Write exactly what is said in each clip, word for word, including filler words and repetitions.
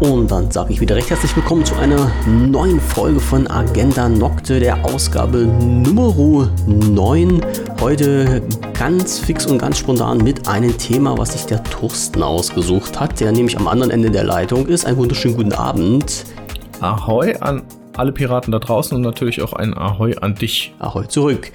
Und dann sage ich wieder recht herzlich willkommen zu einer neuen Folge von Agenda Nocte, der Ausgabe Nummer neun. Heute ganz fix und ganz spontan mit einem Thema, was sich der Thorsten ausgesucht hat, der nämlich am anderen Ende der Leitung ist. Einen wunderschönen guten Abend. Ahoi an alle Piraten da draußen und natürlich auch ein Ahoi an dich. Ahoi zurück.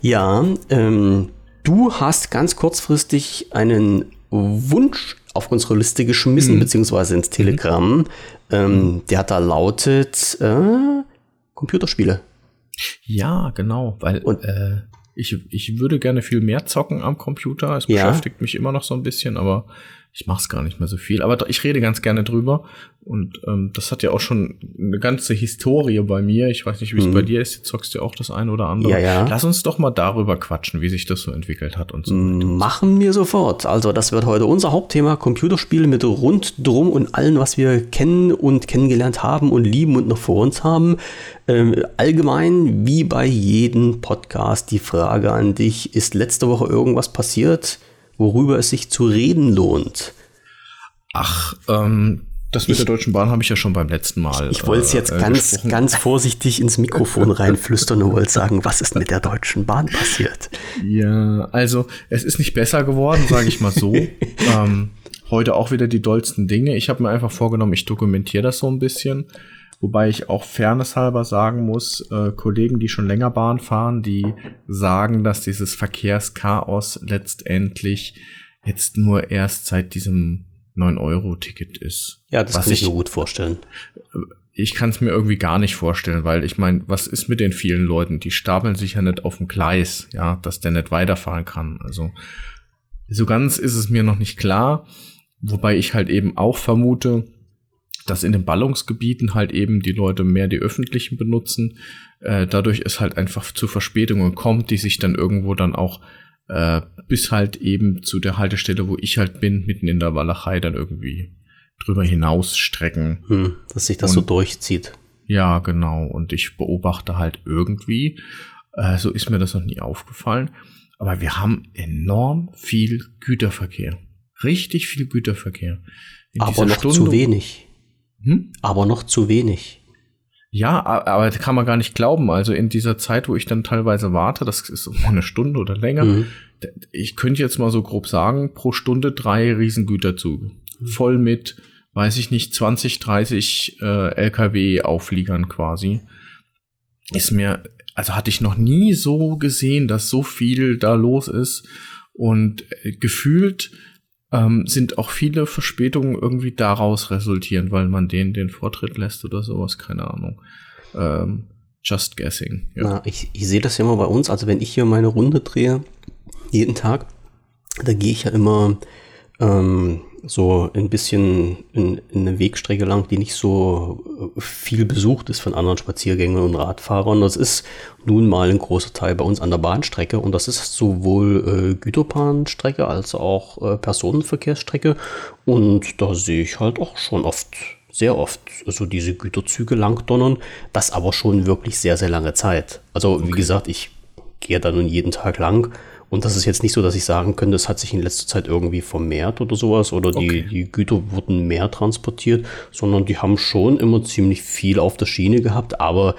Ja, ähm, du hast ganz kurzfristig einen Wunsch auf unsere Liste geschmissen, mhm. beziehungsweise ins Telegram. Mhm. Ähm, der hat da lautet äh, Computerspiele. Ja, genau, weil und, äh, ich, ich würde gerne viel mehr zocken am Computer. Es ja. beschäftigt mich immer noch so ein bisschen, aber ich mache es gar nicht mehr so viel. Aber ich rede ganz gerne drüber und ähm, das hat ja auch schon eine ganze Historie bei mir. Ich weiß nicht, wie es mhm. bei dir ist. Du zockst ja auch das eine oder andere. Ja, ja. Lass uns doch mal darüber quatschen, wie sich das so entwickelt hat und so weiter. Machen wir sofort. Also das wird heute unser Hauptthema, Computerspiele mit Rundrum und allem, was wir kennen und kennengelernt haben und lieben und noch vor uns haben. Ähm, allgemein, wie bei jedem Podcast, die Frage an dich, ist letzte Woche irgendwas passiert, worüber es sich zu reden lohnt? Ach, ähm, das mit ich, der Deutschen Bahn habe ich ja schon beim letzten Mal. Ich wollte es jetzt äh, ganz, gesprochen. ganz vorsichtig ins Mikrofon reinflüstern und wollte sagen, was ist mit der Deutschen Bahn passiert? Ja, also es ist nicht besser geworden, sage ich mal so. ähm, heute auch wieder die dollsten Dinge. Ich habe mir einfach vorgenommen, ich dokumentiere das so ein bisschen. Wobei ich auch fairnesshalber sagen muss, äh, Kollegen, die schon länger Bahn fahren, die sagen, dass dieses Verkehrschaos letztendlich jetzt nur erst seit diesem neun Euro Ticket ist. Ja, das kann ich mir gut vorstellen. Ich kann es mir irgendwie gar nicht vorstellen, weil ich meine, was ist mit den vielen Leuten? Die stapeln sich ja nicht auf dem Gleis, ja, dass der nicht weiterfahren kann. Also so ganz ist es mir noch nicht klar, wobei ich halt eben auch vermute, dass in den Ballungsgebieten halt eben die Leute mehr die öffentlichen benutzen. Äh, dadurch ist halt einfach zu Verspätungen kommt, die sich dann irgendwo dann auch äh, bis halt eben zu der Haltestelle, wo ich halt bin, mitten in der Walachei dann irgendwie drüber hinaus strecken. Hm, dass sich das und, so durchzieht. Ja, genau. Und ich beobachte halt irgendwie, äh, so ist mir das noch nie aufgefallen, aber wir haben enorm viel Güterverkehr. Richtig viel Güterverkehr. In aber noch Stunde, zu wenig. Hm? Aber noch zu wenig. Ja, aber das kann man gar nicht glauben. Also in dieser Zeit, wo ich dann teilweise warte, das ist eine Stunde oder länger, mhm. ich könnte jetzt mal so grob sagen, pro Stunde drei Riesengüterzüge. Mhm. Voll mit, weiß ich nicht, zwanzig, dreißig äh, L K W-Aufliegern quasi. Ist mir, also hatte ich noch nie so gesehen, dass so viel da los ist. Und äh, gefühlt Ähm, sind auch viele Verspätungen irgendwie daraus resultieren, weil man denen den Vortritt lässt oder sowas, keine Ahnung. Ähm, just guessing. Ja. Na, ich, ich sehe das ja immer bei uns, also wenn ich hier meine Runde drehe, jeden Tag, da gehe ich ja immer ähm, so ein bisschen in, in eine Wegstrecke lang, die nicht so viel besucht ist von anderen Spaziergängern und Radfahrern. Das ist nun mal ein großer Teil bei uns an der Bahnstrecke und das ist sowohl äh, Güterbahnstrecke als auch äh, Personenverkehrsstrecke und da sehe ich halt auch schon oft, sehr oft, also diese Güterzüge langdonnern, das aber schon wirklich sehr, sehr lange Zeit. Also okay. Wie gesagt, ich gehe da nun jeden Tag lang. Und das ist jetzt nicht so, dass ich sagen könnte, das hat sich in letzter Zeit irgendwie vermehrt oder sowas oder okay. die, die Güter wurden mehr transportiert, sondern die haben schon immer ziemlich viel auf der Schiene gehabt. Aber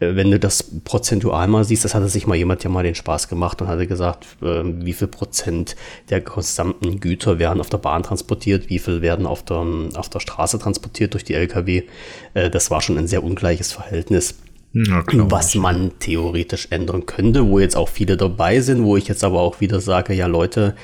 äh, wenn du das prozentual mal siehst, das hatte sich mal jemand ja mal den Spaß gemacht und hatte gesagt, äh, wie viel Prozent der gesamten Güter werden auf der Bahn transportiert, wie viel werden auf der, auf der Straße transportiert durch die L K W. Äh, das war schon ein sehr ungleiches Verhältnis. Na, was man theoretisch ändern könnte, wo jetzt auch viele dabei sind, wo ich jetzt aber auch wieder sage, ja Leute,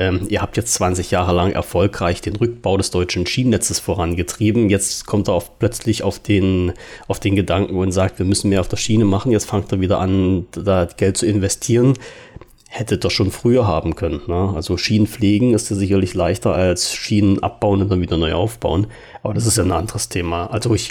ähm, ihr habt jetzt zwanzig Jahre lang erfolgreich den Rückbau des deutschen Schienennetzes vorangetrieben, jetzt kommt er auf, plötzlich auf den, auf den Gedanken und sagt, wir müssen mehr auf der Schiene machen, jetzt fangt er wieder an, da Geld zu investieren. Hättet ihr schon früher haben können. Ne? Also Schienen pflegen ist ja sicherlich leichter als Schienen abbauen und dann wieder neu aufbauen, aber das ist ja ein anderes Thema. Also ich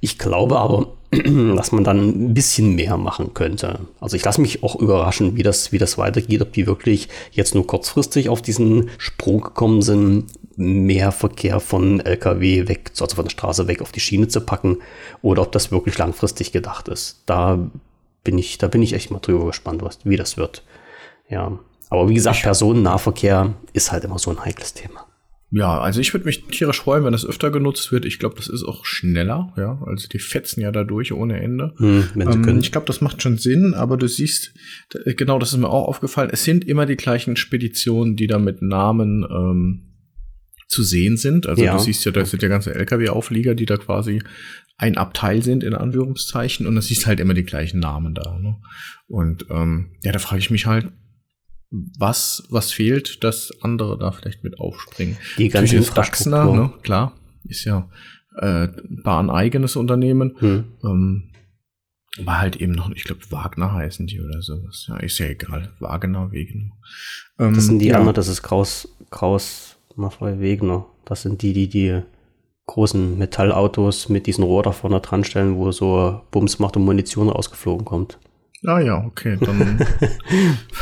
Ich glaube aber, dass man dann ein bisschen mehr machen könnte. Also ich lasse mich auch überraschen, wie das, wie das weitergeht, ob die wirklich jetzt nur kurzfristig auf diesen Sprung gekommen sind, mehr Verkehr von L K W weg, also von der Straße weg auf die Schiene zu packen, oder ob das wirklich langfristig gedacht ist. Da bin ich, da bin ich echt mal drüber gespannt, was, wie das wird. Ja. Aber wie gesagt, Personennahverkehr ist halt immer so ein heikles Thema. ja, also ich würde mich tierisch freuen, wenn das öfter genutzt wird. Ich glaube, das ist auch schneller, ja. Also die fetzen ja dadurch ohne Ende. Hm, wenn sie ähm, können. Ich glaube, das macht schon Sinn, aber du siehst, genau, das ist mir auch aufgefallen, es sind immer die gleichen Speditionen, die da mit Namen ähm, zu sehen sind. Also ja. Du siehst ja, da sind ja ganze L K W-Auflieger, die da quasi ein Abteil sind, in Anführungszeichen, und das siehst halt immer die gleichen Namen da, ne? Und ähm, ja, da frage ich mich halt, was, was fehlt, dass andere da vielleicht mit aufspringen. Die ganze Infrastruktur. Ne? Klar, ist ja äh, war ein eigenes Unternehmen. Hm. Ähm, war halt eben noch, ich glaube, Wagner heißen die oder sowas. Ja, ist ja egal. Wagner, Wegener. Ähm, das sind die ja. anderen, das ist Kraus, Kraus, Maffei, Wegener. Das sind die, die die großen Metallautos mit diesem Rohr da vorne dran stellen, wo so Bums macht und Munition rausgeflogen kommt. Ah ja, okay. Dann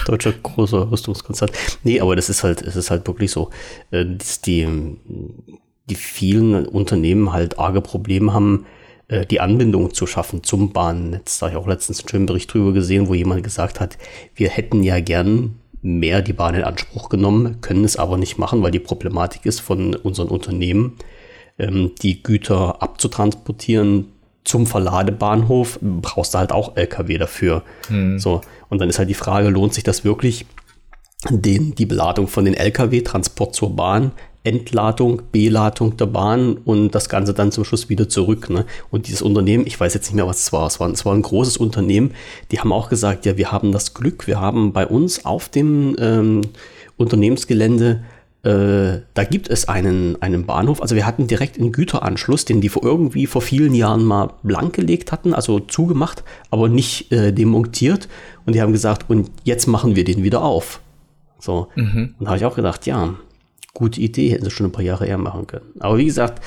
deutscher großer Rüstungskonzern. Nee, aber das ist halt, es ist halt wirklich so, dass die, die vielen Unternehmen halt arge Probleme haben, die Anbindung zu schaffen zum Bahnnetz. Da habe ich auch letztens einen schönen Bericht drüber gesehen, wo jemand gesagt hat, wir hätten ja gern mehr die Bahn in Anspruch genommen, können es aber nicht machen, weil die Problematik ist von unseren Unternehmen, die Güter abzutransportieren. Zum Verladebahnhof brauchst du halt auch L K W dafür. Hm. So. Und dann ist halt die Frage, lohnt sich das wirklich, den, die Beladung von den L K W, Transport zur Bahn, Entladung, Beladung der Bahn und das Ganze dann zum Schluss wieder zurück. Ne? Und dieses Unternehmen, ich weiß jetzt nicht mehr, was es war, es war, es war ein großes Unternehmen, die haben auch gesagt, ja, wir haben das Glück, wir haben bei uns auf dem ähm, Unternehmensgelände da gibt es einen, einen Bahnhof, also wir hatten direkt einen Güteranschluss, den die vor irgendwie vor vielen Jahren mal blank gelegt hatten, also zugemacht, aber nicht äh, demontiert, und die haben gesagt, und jetzt machen wir den wieder auf. So, mhm. Und habe ich auch gedacht, ja, gute Idee, hätten sie schon ein paar Jahre eher machen können. Aber wie gesagt,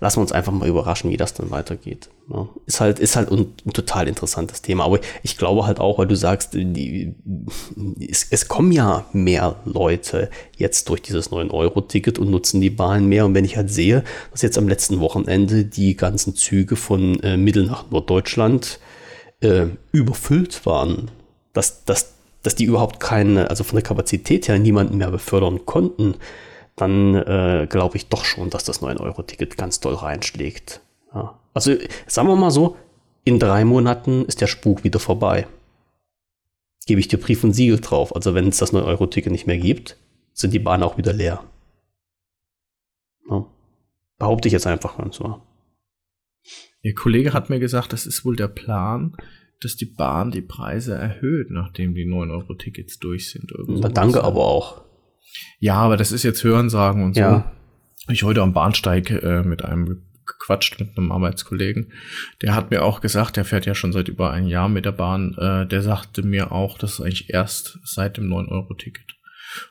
lassen wir uns einfach mal überraschen, wie das dann weitergeht. Ja, ist halt, ist halt ein, ein total interessantes Thema, aber ich glaube halt auch, weil du sagst, die, es, es kommen ja mehr Leute jetzt durch dieses neun Euro Ticket und nutzen die Bahn mehr. Und wenn ich halt sehe, dass jetzt am letzten Wochenende die ganzen Züge von äh, Mittel nach Norddeutschland äh, überfüllt waren, dass, dass, dass die überhaupt keine, also von der Kapazität her niemanden mehr befördern konnten, dann äh, glaube ich doch schon, dass das neun Euro Ticket ganz doll reinschlägt. Ja. Also sagen wir mal so, in drei Monaten ist der Spuk wieder vorbei. Gebe ich dir Brief und Siegel drauf. Also wenn es das neun Euro Ticket nicht mehr gibt, sind die Bahnen auch wieder leer. Ja. Behaupte ich jetzt einfach ganz so. Der Kollege hat mir gesagt, das ist wohl der Plan, dass die Bahn die Preise erhöht, nachdem die neun Euro Tickets durch sind. Na, danke aber auch. Ja, aber das ist jetzt Hörensagen und so. Ja. Ich heute am Bahnsteig äh, mit einem gequatscht, mit einem Arbeitskollegen. Der hat mir auch gesagt, der fährt ja schon seit über einem Jahr mit der Bahn. Äh, der sagte mir auch, das ist eigentlich erst seit dem neun Euro Ticket.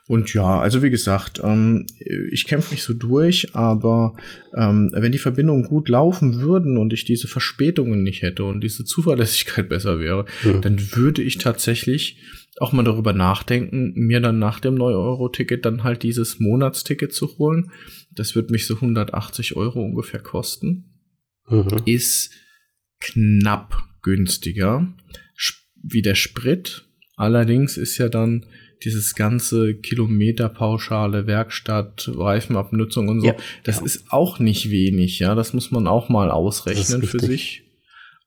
Und ja, also wie gesagt, ähm, ich kämpfe mich so durch, aber ähm, wenn die Verbindungen gut laufen würden und ich diese Verspätungen nicht hätte und diese Zuverlässigkeit besser wäre, mhm. dann würde ich tatsächlich auch mal darüber nachdenken, mir dann nach dem neun Euro Ticket dann halt dieses Monatsticket zu holen. Das wird mich so hundertachtzig Euro ungefähr kosten. Mhm. Ist knapp günstiger wie der Sprit. Allerdings ist ja dann dieses ganze Kilometerpauschale, Werkstatt, Reifenabnutzung und so, ja, das ja. ist auch nicht wenig, ja. Das muss man auch mal ausrechnen für sich.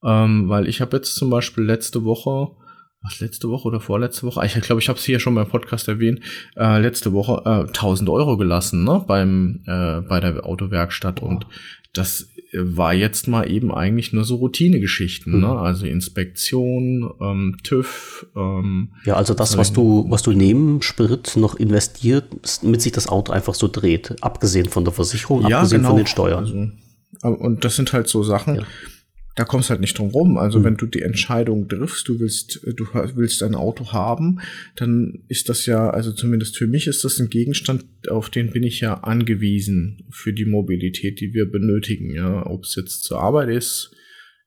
Ähm, weil ich habe jetzt zum Beispiel letzte Woche, was letzte Woche oder vorletzte Woche, ich glaube, ich habe es hier schon beim Podcast erwähnt, äh, letzte Woche äh, tausend Euro gelassen, ne, beim äh, bei der Autowerkstatt. Wow. Und das war jetzt mal eben eigentlich nur so Routinegeschichten, mhm. ne? Also Inspektion, ähm, T Ü V. Ähm, ja, also das, was du, was du neben Sprit noch investiert, damit sich das Auto einfach so dreht, abgesehen von der Versicherung, ja, abgesehen genau. von den Steuern. Also, und das sind halt so Sachen, ja. Da kommst halt nicht drum rum. Also mhm. wenn du die Entscheidung triffst, du willst, du willst ein Auto haben, dann ist das ja, also zumindest für mich ist das ein Gegenstand, auf den bin ich ja angewiesen für die Mobilität, die wir benötigen. Ja, ob es jetzt zur Arbeit ist,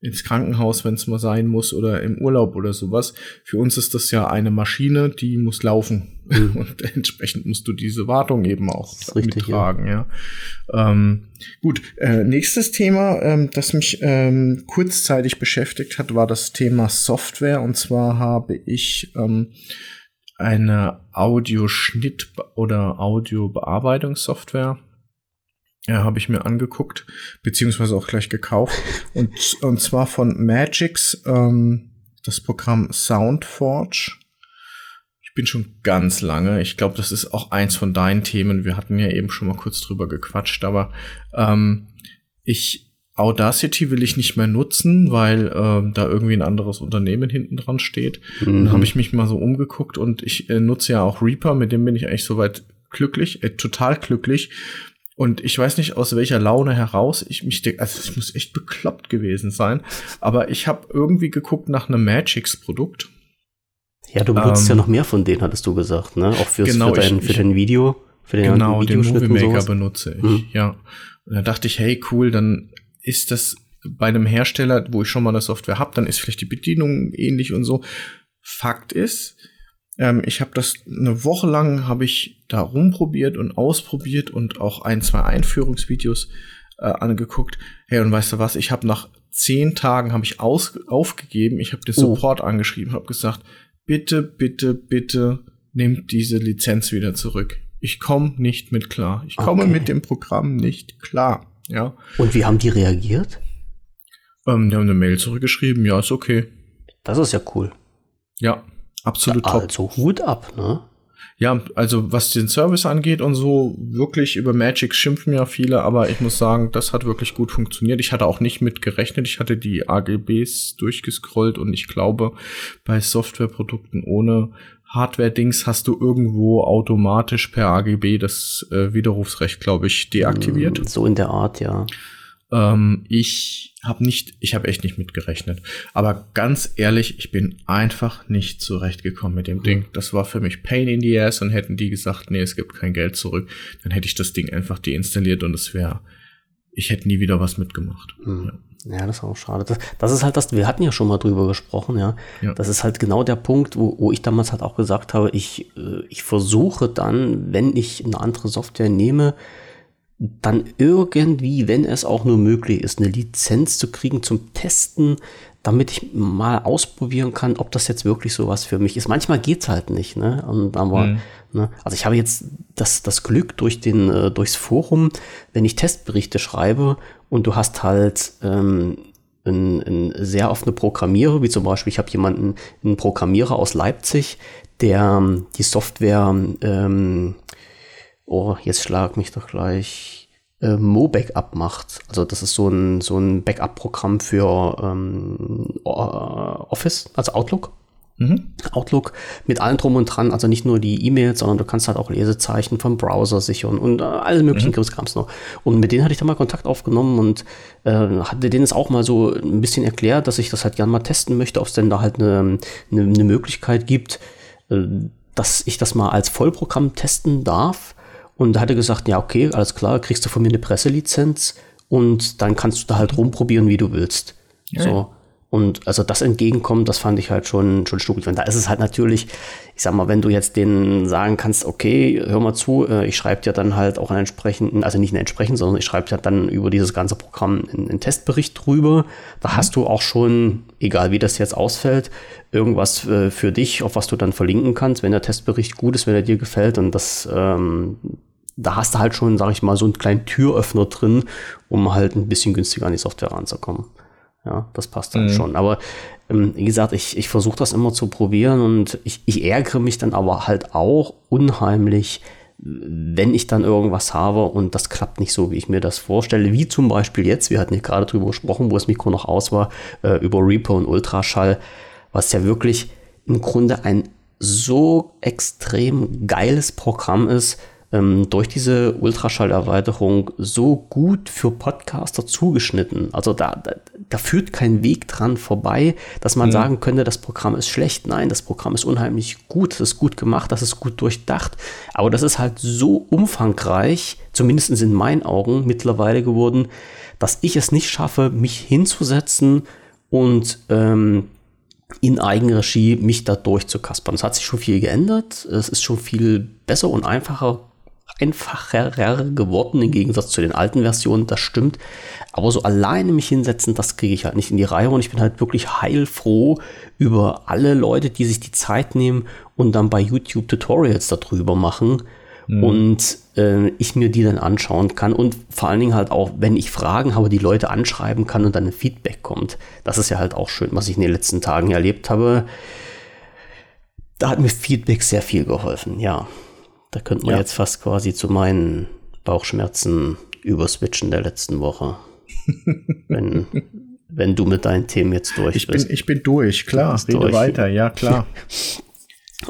ins Krankenhaus, wenn es mal sein muss, oder im Urlaub oder sowas. Für uns ist das ja eine Maschine, die muss laufen mhm. und entsprechend musst du diese Wartung eben auch mittragen. Ja. Ja. Ähm, gut, äh, nächstes Thema, ähm, das mich ähm, kurzzeitig beschäftigt hat, war das Thema Software, und zwar habe ich ähm, eine Audioschnitt- oder Audiobearbeitungssoftware Ja, habe ich mir angeguckt, beziehungsweise auch gleich gekauft. Und, und zwar von Magix, ähm, das Programm Soundforge. Ich bin schon ganz lange. Ich glaube, das ist auch eins von deinen Themen. Wir hatten ja eben schon mal kurz drüber gequatscht, aber ähm, ich Audacity will ich nicht mehr nutzen, weil äh, da irgendwie ein anderes Unternehmen hinten dran steht. Mhm. Und dann habe ich mich mal so umgeguckt und ich äh, nutze ja auch Reaper, mit dem bin ich eigentlich soweit glücklich, äh, total glücklich. Und ich weiß nicht, aus welcher Laune heraus ich mich denke, also ich muss echt bekloppt gewesen sein, aber ich habe irgendwie geguckt nach einem Magix-Produkt. Ja, du benutzt ähm, ja noch mehr von denen, hattest du gesagt, ne? Auch fürs, genau, für, dein, ich, für dein Video, für den Genau, den Movie Maker benutze ich, mhm. ja. Und da dachte ich, hey, cool, dann ist das bei einem Hersteller, wo ich schon mal eine Software habe, dann ist vielleicht die Bedienung ähnlich und so. Fakt ist, ähm, ich habe das eine Woche lang, habe ich da rumprobiert und ausprobiert und auch ein, zwei Einführungsvideos äh, angeguckt. Hey, und weißt du was, ich habe nach zehn Tagen habe ich aus, aufgegeben, ich habe den Support oh. angeschrieben, habe gesagt, bitte, bitte, bitte nehmt diese Lizenz wieder zurück. Ich komme nicht mit klar. Ich komme okay. mit dem Programm nicht klar. Ja. Und wie haben die reagiert? Ähm, die haben eine Mail zurückgeschrieben, ja, ist okay. Das ist ja cool. Ja, absolut ja, top. Also Hut ab, ne? Ja, also was den Service angeht und so, wirklich über Magic schimpfen ja viele, aber ich muss sagen, das hat wirklich gut funktioniert. Ich hatte auch nicht mit gerechnet, ich hatte die A G Bs durchgescrollt und ich glaube, bei Softwareprodukten ohne Hardware-Dings hast du irgendwo automatisch per A G B das äh, Widerrufsrecht, glaube ich, deaktiviert. So in der Art, ja. Ähm, ich habe nicht, ich habe echt nicht mitgerechnet. Aber ganz ehrlich, ich bin einfach nicht zurechtgekommen mit dem mhm. Ding. Das war für mich Pain in the Ass und hätten die gesagt, nee, es gibt kein Geld zurück, dann hätte ich das Ding einfach deinstalliert und es wäre, ich hätte nie wieder was mitgemacht. Mhm. Ja. Ja, das ist auch schade. Das, das ist halt das, wir hatten ja schon mal drüber gesprochen, ja. ja. Das ist halt genau der Punkt, wo, wo ich damals halt auch gesagt habe, ich, ich versuche dann, wenn ich eine andere Software nehme, dann irgendwie, wenn es auch nur möglich ist, eine Lizenz zu kriegen zum Testen, damit ich mal ausprobieren kann, ob das jetzt wirklich sowas für mich ist. Manchmal geht's halt nicht, ne? Und aber, mhm. ne? Also ich habe jetzt das, das Glück durch den, äh, durchs Forum, wenn ich Testberichte schreibe und du hast halt ähm, einen, einen sehr offenen Programmierer, wie zum Beispiel, ich habe jemanden, einen Programmierer aus Leipzig, der die Software, ähm, oh, jetzt schlag mich doch gleich. Äh, MoBackup macht. Also das ist so ein, so ein Backup-Programm für ähm, Office, also Outlook. Mhm. Outlook mit allem drum und dran, also nicht nur die E-Mails, sondern du kannst halt auch Lesezeichen vom Browser sichern und äh, alle möglichen mhm. Krimskrams noch. Und mit denen hatte ich dann mal Kontakt aufgenommen und äh, hatte denen es auch mal so ein bisschen erklärt, dass ich das halt gerne mal testen möchte, ob es denn da halt eine ne, ne Möglichkeit gibt, äh, dass ich das mal als Vollprogramm testen darf. Und da hat er gesagt, ja, okay, alles klar, kriegst du von mir eine Presselizenz und dann kannst du da halt rumprobieren, wie du willst. Okay. So. Und also das Entgegenkommen, das fand ich halt schon, schon stupid. Da ist es halt natürlich, ich sag mal, wenn du jetzt denen sagen kannst, okay, hör mal zu, ich schreibe dir dann halt auch einen entsprechenden, also nicht einen entsprechenden, sondern ich schreibe dir dann über dieses ganze Programm einen, einen Testbericht drüber. Da mhm. hast du auch schon, egal wie das jetzt ausfällt, irgendwas für dich, auf was du dann verlinken kannst, wenn der Testbericht gut ist, wenn er dir gefällt und das, ähm, da hast du halt schon, sag ich mal, so einen kleinen Türöffner drin, um halt ein bisschen günstiger an die Software ranzukommen. Ja, das passt dann mhm. schon. Aber ähm, wie gesagt, ich, ich versuche das immer zu probieren und ich, ich ärgere mich dann aber halt auch unheimlich, wenn ich dann irgendwas habe und das klappt nicht so, wie ich mir das vorstelle. Wie zum Beispiel jetzt, wir hatten hier gerade drüber gesprochen, wo das Mikro noch aus war, äh, über Reaper und Ultraschall, was ja wirklich im Grunde ein so extrem geiles Programm ist, durch diese Ultraschallerweiterung so gut für Podcaster zugeschnitten. Also da, da, da führt kein Weg dran vorbei, dass man mhm. sagen könnte, das Programm ist schlecht. Nein, das Programm ist unheimlich gut, das ist gut gemacht, das ist gut durchdacht. Aber das ist halt so umfangreich, zumindest in meinen Augen mittlerweile geworden, dass ich es nicht schaffe, mich hinzusetzen und ähm, in Eigenregie mich da durchzukaspern. Es hat sich schon viel geändert, es ist schon viel besser und einfacher einfacher geworden, im Gegensatz zu den alten Versionen, das stimmt. Aber so alleine mich hinsetzen, das kriege ich halt nicht in die Reihe und ich bin halt wirklich heilfroh über alle Leute, die sich die Zeit nehmen und dann bei YouTube Tutorials darüber machen mhm. und äh, ich mir die dann anschauen kann und vor allen Dingen halt auch, wenn ich Fragen habe, die Leute anschreiben kann und dann ein Feedback kommt. Das ist ja halt auch schön, was ich in den letzten Tagen erlebt habe. Da hat mir Feedback sehr viel geholfen, ja. Da könnte man ja. jetzt fast quasi zu meinen Bauchschmerzen überswitchen der letzten Woche. wenn, wenn du mit deinen Themen jetzt durch ich bist. Bin, ich bin durch, klar. Du Rede durch. Weiter, ja, klar.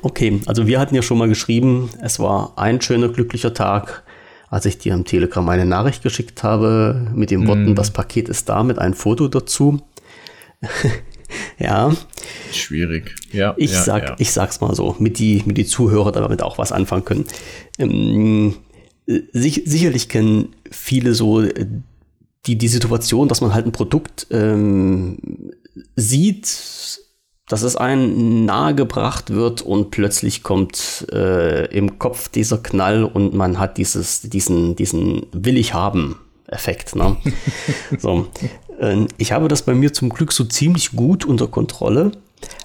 Okay, also wir hatten ja schon mal geschrieben, es war ein schöner, glücklicher Tag, als ich dir im Telegram eine Nachricht geschickt habe mit den Worten, mm. das Paket ist da, mit einem Foto dazu. Ja. Schwierig. Ja, ich, ja, sag, ja. ich sag's mal so, mit die, mit die Zuhörer damit auch was anfangen können. Ähm, sich, sicherlich kennen viele so die, die Situation, dass man halt ein Produkt ähm, sieht, dass es einem nahegebracht wird und plötzlich kommt äh, im Kopf dieser Knall und man hat dieses, diesen, diesen Will-ich-haben-Effekt. Ne? So. Ich habe das bei mir zum Glück so ziemlich gut unter Kontrolle,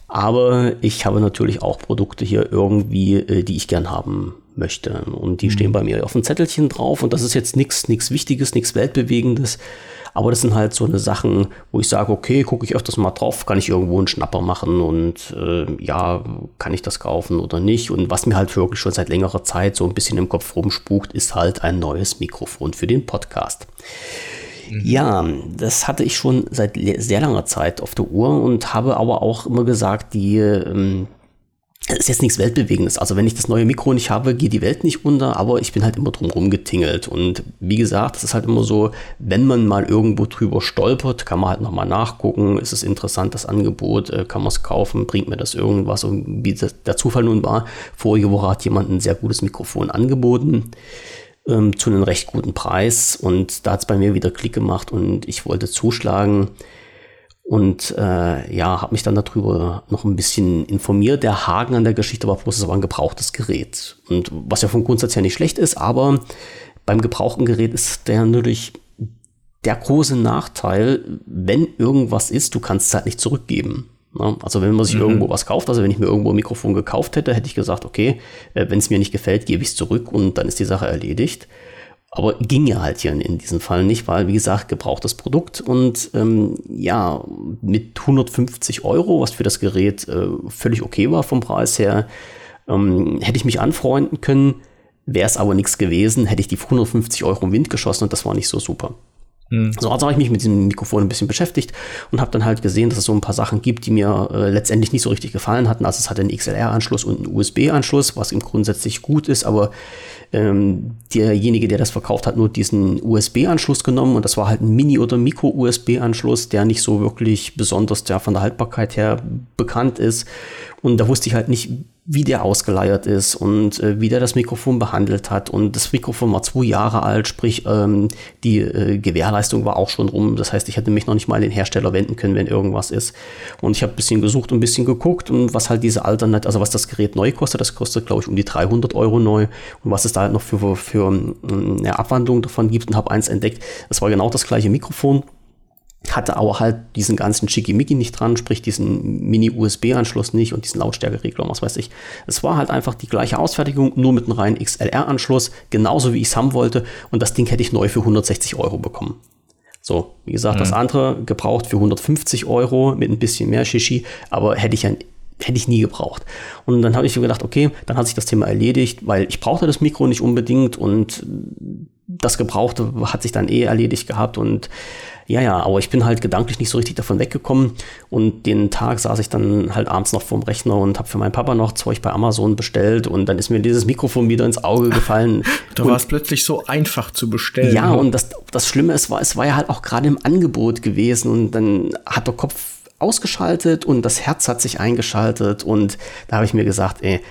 aber ich habe natürlich auch Produkte hier irgendwie, die ich gern haben möchte. Und die mhm. stehen bei mir auf dem Zettelchen drauf und das ist jetzt nichts nichts Wichtiges, nichts Weltbewegendes, aber das sind halt so eine Sachen, wo ich sage, okay, gucke ich öfters mal drauf, kann ich irgendwo einen Schnapper machen und äh, ja, kann ich das kaufen oder nicht? Und was mir halt wirklich schon seit längerer Zeit so ein bisschen im Kopf rumspukt, ist halt ein neues Mikrofon für den Podcast. Ja, das hatte ich schon seit sehr langer Zeit auf der Uhr und habe aber auch immer gesagt, die ähm, das ist jetzt nichts Weltbewegendes. Also wenn ich das neue Mikro nicht habe, geht die Welt nicht unter, aber ich bin halt immer drum rumgetingelt. Und wie gesagt, das ist halt immer so, wenn man mal irgendwo drüber stolpert, kann man halt nochmal nachgucken, ist es interessant, das Angebot, kann man es kaufen, bringt mir das irgendwas? Und wie der Zufall nun war, vorige Woche hat jemand ein sehr gutes Mikrofon angeboten. Ähm, zu einem recht guten Preis und da hat es bei mir wieder Klick gemacht und ich wollte zuschlagen und äh, ja, habe mich dann darüber noch ein bisschen informiert. Der Haken an der Geschichte war bloß, es war ein gebrauchtes Gerät und was ja vom Grundsatz her nicht schlecht ist, aber beim gebrauchten Gerät ist der natürlich der große Nachteil, wenn irgendwas ist, du kannst es halt nicht zurückgeben. Also wenn man sich mhm. irgendwo was kauft, also wenn ich mir irgendwo ein Mikrofon gekauft hätte, hätte ich gesagt, okay, wenn es mir nicht gefällt, gebe ich es zurück und dann ist die Sache erledigt. Aber ging ja halt hier in, in diesem Fall nicht, weil, wie gesagt, gebrauchtes Produkt und ähm, ja, mit hundertfünfzig Euro, was für das Gerät äh, völlig okay war vom Preis her, ähm, hätte ich mich anfreunden können, wäre es aber nichts gewesen, hätte ich die hundertfünfzig Euro im Wind geschossen und das war nicht so super. So, also habe ich mich mit diesem Mikrofon ein bisschen beschäftigt und habe dann halt gesehen, dass es so ein paar Sachen gibt, die mir äh, letztendlich nicht so richtig gefallen hatten. Also es hat einen X L R-Anschluss und einen U S B-Anschluss, was im grundsätzlich gut ist, aber ähm, derjenige, der das verkauft hat, nur diesen U S B-Anschluss genommen und das war halt ein Mini- oder Micro-U S B-Anschluss, der nicht so wirklich besonders ja, von der Haltbarkeit her bekannt ist und da wusste ich halt nicht, wie der ausgeleiert ist und äh, wie der das Mikrofon behandelt hat. Und das Mikrofon war zwei Jahre alt, sprich ähm, die äh, Gewährleistung war auch schon rum. Das heißt, ich hätte mich noch nicht mal an den Hersteller wenden können, wenn irgendwas ist. Und ich habe ein bisschen gesucht und ein bisschen geguckt und was halt diese Alternat, also was das Gerät neu kostet, das kostet, glaube ich, um die dreihundert Euro neu. Und was es da halt noch für, für, für um, eine Abwandlung davon gibt und habe eins entdeckt. Das war genau das gleiche Mikrofon. Hatte aber halt diesen ganzen Schickimicki nicht dran, sprich diesen Mini-U S B-Anschluss nicht und diesen Lautstärkeregler, was weiß ich. Es war halt einfach die gleiche Ausfertigung, nur mit einem reinen X L R-Anschluss, genauso wie ich es haben wollte. Und das Ding hätte ich neu für hundertsechzig Euro bekommen. So, wie gesagt, mhm. das andere gebraucht für hundertfünfzig Euro mit ein bisschen mehr Shishi, aber hätte ich, ein, hätte ich nie gebraucht. Und dann habe ich mir gedacht, okay, dann hat sich das Thema erledigt, weil ich brauchte das Mikro nicht unbedingt und das Gebrauchte hat sich dann eh erledigt gehabt und ja, ja, aber ich bin halt gedanklich nicht so richtig davon weggekommen und den Tag saß ich dann halt abends noch vorm Rechner und habe für meinen Papa noch Zeug bei Amazon bestellt und dann ist mir dieses Mikrofon wieder ins Auge gefallen. Da war es plötzlich so einfach zu bestellen. Ja, und das, das Schlimme ist, war, es war ja halt auch gerade im Angebot gewesen und dann hat der Kopf ausgeschaltet und das Herz hat sich eingeschaltet und da habe ich mir gesagt, ey,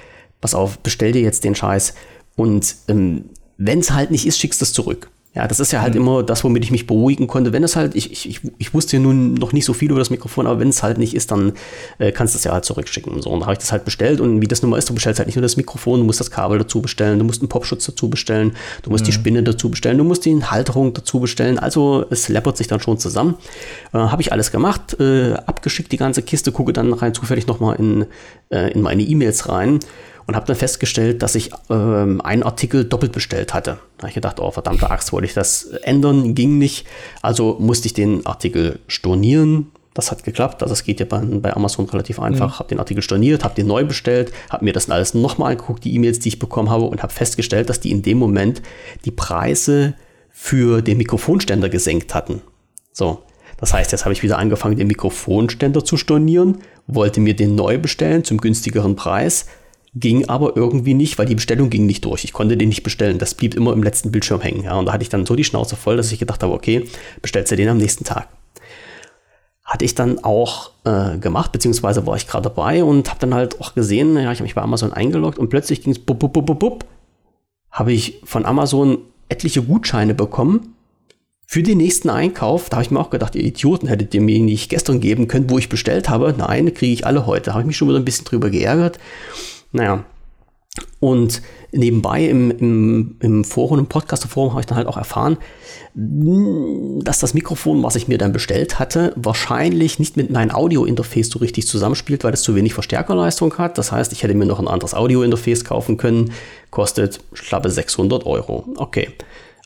pass auf, bestell dir jetzt den Scheiß und ähm, wenn es halt nicht ist, schickst du es zurück. Ja, das ist ja halt mhm. immer das, womit ich mich beruhigen konnte. Wenn es halt, ich, ich, ich wusste ja nun noch nicht so viel über das Mikrofon, aber wenn es halt nicht ist, dann äh, kannst du es ja halt zurückschicken. So, und da habe ich das halt bestellt. Und wie das nun mal ist, du bestellst halt nicht nur das Mikrofon, du musst das Kabel dazu bestellen, du musst einen Popschutz dazu bestellen, du musst mhm. die Spinne dazu bestellen, du musst die Halterung dazu bestellen. Also es läppert sich dann schon zusammen. Äh, habe ich alles gemacht, äh, abgeschickt die ganze Kiste, gucke dann rein zufällig nochmal in, äh, in meine E-Mails rein. Und und habe dann festgestellt, dass ich ähm, einen Artikel doppelt bestellt hatte. Da habe ich gedacht, oh verdammte Axt, wollte ich das ändern, ging nicht. Also musste ich den Artikel stornieren. Das hat geklappt, also es geht ja bei, bei Amazon relativ einfach. Mhm. Habe den Artikel storniert, habe den neu bestellt, habe mir das alles nochmal angeguckt, die E-Mails, die ich bekommen habe, und habe festgestellt, dass die in dem Moment die Preise für den Mikrofonständer gesenkt hatten. So, das heißt, jetzt habe ich wieder angefangen, den Mikrofonständer zu stornieren, wollte mir den neu bestellen zum günstigeren Preis, ging aber irgendwie nicht, weil die Bestellung ging nicht durch. Ich konnte den nicht bestellen, das blieb immer im letzten Bildschirm hängen. Ja, und da hatte ich dann so die Schnauze voll, dass ich gedacht habe, okay, bestellst du den am nächsten Tag. Hatte ich dann auch äh, gemacht, beziehungsweise war ich gerade dabei und habe dann halt auch gesehen, ja, ich habe mich bei Amazon eingeloggt und plötzlich ging es bup, bup, bup, bup, bup, habe ich von Amazon etliche Gutscheine bekommen für den nächsten Einkauf. Da habe ich mir auch gedacht, ihr Idioten, hättet ihr mir nicht gestern geben können, wo ich bestellt habe. Nein, kriege ich alle heute. Da habe ich mich schon wieder ein bisschen drüber geärgert. Naja, und nebenbei im, im, im Forum, im Podcast-Forum habe ich dann halt auch erfahren, dass das Mikrofon, was ich mir dann bestellt hatte, wahrscheinlich nicht mit meinem Audio-Interface so richtig zusammenspielt, weil es zu wenig Verstärkerleistung hat. Das heißt, ich hätte mir noch ein anderes Audio-Interface kaufen können. Kostet schlappe sechshundert Euro. Okay,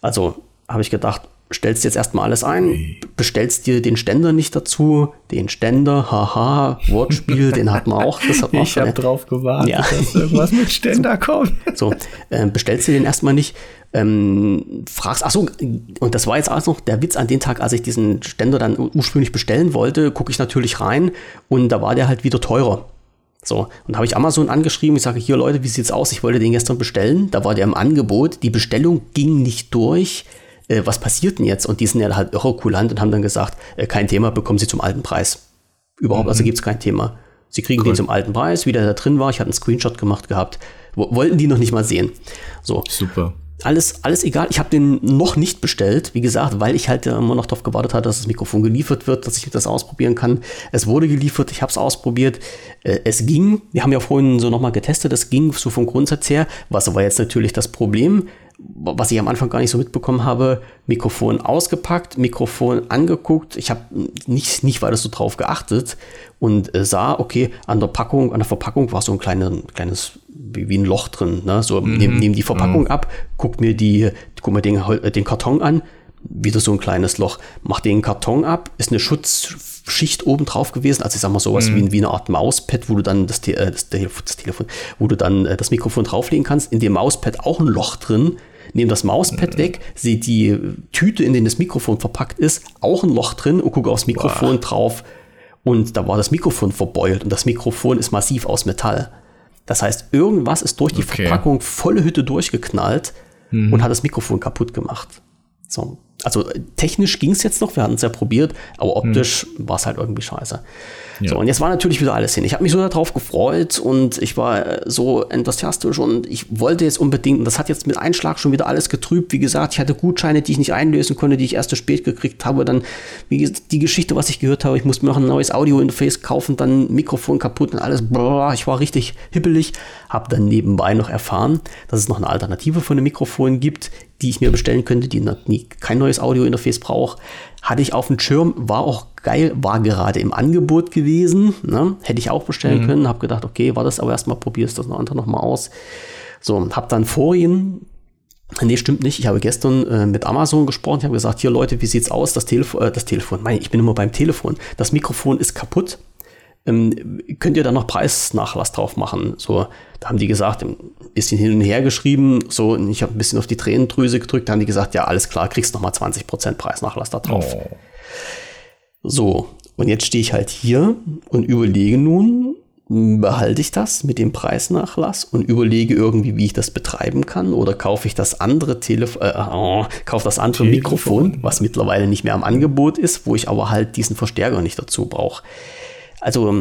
also habe ich gedacht, stellst jetzt erstmal alles ein, bestellst dir den Ständer nicht dazu, den Ständer, haha, Wortspiel, den hatten wir auch. Das hat man auch ich habe drauf gewartet, ja. dass irgendwas mit Ständer kommt. So, ähm, bestellst dir den erstmal nicht, ähm, fragst, achso, und das war jetzt alles noch der Witz an dem Tag, als ich diesen Ständer dann ursprünglich bestellen wollte, gucke ich natürlich rein und da war der halt wieder teurer. So, und habe ich Amazon angeschrieben, ich sage, hier Leute, wie sieht's aus, ich wollte den gestern bestellen, da war der im Angebot, die Bestellung ging nicht durch, was passiert denn jetzt? Und die sind ja halt irre kulant und haben dann gesagt, kein Thema, bekommen Sie zum alten Preis. Überhaupt, mhm. also gibt es kein Thema. Sie kriegen cool. den zum alten Preis, wie der da drin war. Ich hatte einen Screenshot gemacht gehabt. Wollten die noch nicht mal sehen. So. Super. Alles, alles egal. Ich habe den noch nicht bestellt, wie gesagt, weil ich halt immer noch darauf gewartet hatte, dass das Mikrofon geliefert wird, dass ich das ausprobieren kann. Es wurde geliefert, ich habe es ausprobiert. Es ging, wir haben ja vorhin so nochmal getestet, es ging so vom Grundsatz her. Was war jetzt natürlich das Problem? Was ich am Anfang gar nicht so mitbekommen habe, Mikrofon ausgepackt, Mikrofon angeguckt. Ich habe nicht, nicht weiter so drauf geachtet und äh, sah, okay, an der Packung, an der Verpackung war so ein kleine, kleines, wie ein Loch drin. Ne? So, mm-hmm. nehm, nehm die Verpackung mm. ab, guck mir die, guck mir den, den Karton an, wieder so ein kleines Loch. Mach den Karton ab, ist eine Schutzschicht oben drauf gewesen, also ich sag mal sowas mm. wie, wie eine Art Mauspad, wo du dann das, Te- das, Te- das Telefon, wo du dann das Mikrofon drauflegen kannst, in dem Mauspad auch ein Loch drin. Nehme das Mauspad mhm. weg, sehe die Tüte, in der das Mikrofon verpackt ist, auch ein Loch drin und gucke aufs Mikrofon wow. drauf. Und da war das Mikrofon verbeult und das Mikrofon ist massiv aus Metall. Das heißt, irgendwas ist durch die okay. Verpackung volle Hütte durchgeknallt mhm. und hat das Mikrofon kaputt gemacht. So. Also technisch ging es jetzt noch, wir hatten es ja probiert, aber optisch hm. war es halt irgendwie scheiße. Ja. So, und jetzt war natürlich wieder alles hin. Ich habe mich so darauf gefreut und ich war so enthusiastisch und ich wollte jetzt unbedingt, und das hat jetzt mit einem Schlag schon wieder alles getrübt. Wie gesagt, ich hatte Gutscheine, die ich nicht einlösen konnte, die ich erst zu spät gekriegt habe. Dann, wie gesagt, die Geschichte, was ich gehört habe, ich musste mir noch ein neues Audio-Interface kaufen, dann Mikrofon kaputt und alles. Boah, ich war richtig hippelig. Habe dann nebenbei noch erfahren, dass es noch eine Alternative von einem Mikrofon gibt, die ich mir bestellen könnte, die nie, kein neues Audio-Interface braucht. Hatte ich auf dem Schirm, war auch geil, war gerade im Angebot gewesen. Ne? Hätte ich auch bestellen mhm. können. Habe gedacht, okay, war das aber erstmal, probierst das noch andere nochmal aus. So, habe dann vorhin, nee, stimmt nicht, ich habe gestern äh, mit Amazon gesprochen. Ich habe gesagt, hier Leute, wie sieht's aus? Das, Telefo- äh, das Telefon, mein, ich bin immer beim Telefon. Das Mikrofon ist kaputt. Ähm, könnt ihr da noch Preisnachlass drauf machen? So, da haben die gesagt, ein bisschen hin und her geschrieben, so, und ich habe ein bisschen auf die Tränendrüse gedrückt, da haben die gesagt, ja, alles klar, kriegst nochmal zwanzig Prozent Preisnachlass da drauf. Oh. So, und jetzt stehe ich halt hier und überlege nun, behalte ich das mit dem Preisnachlass und überlege irgendwie, wie ich das betreiben kann, oder kaufe ich das andere Telefon, äh, oh, kaufe das andere Telefon. Mikrofon, was mittlerweile nicht mehr am Angebot ist, wo ich aber halt diesen Verstärker nicht dazu brauche. Also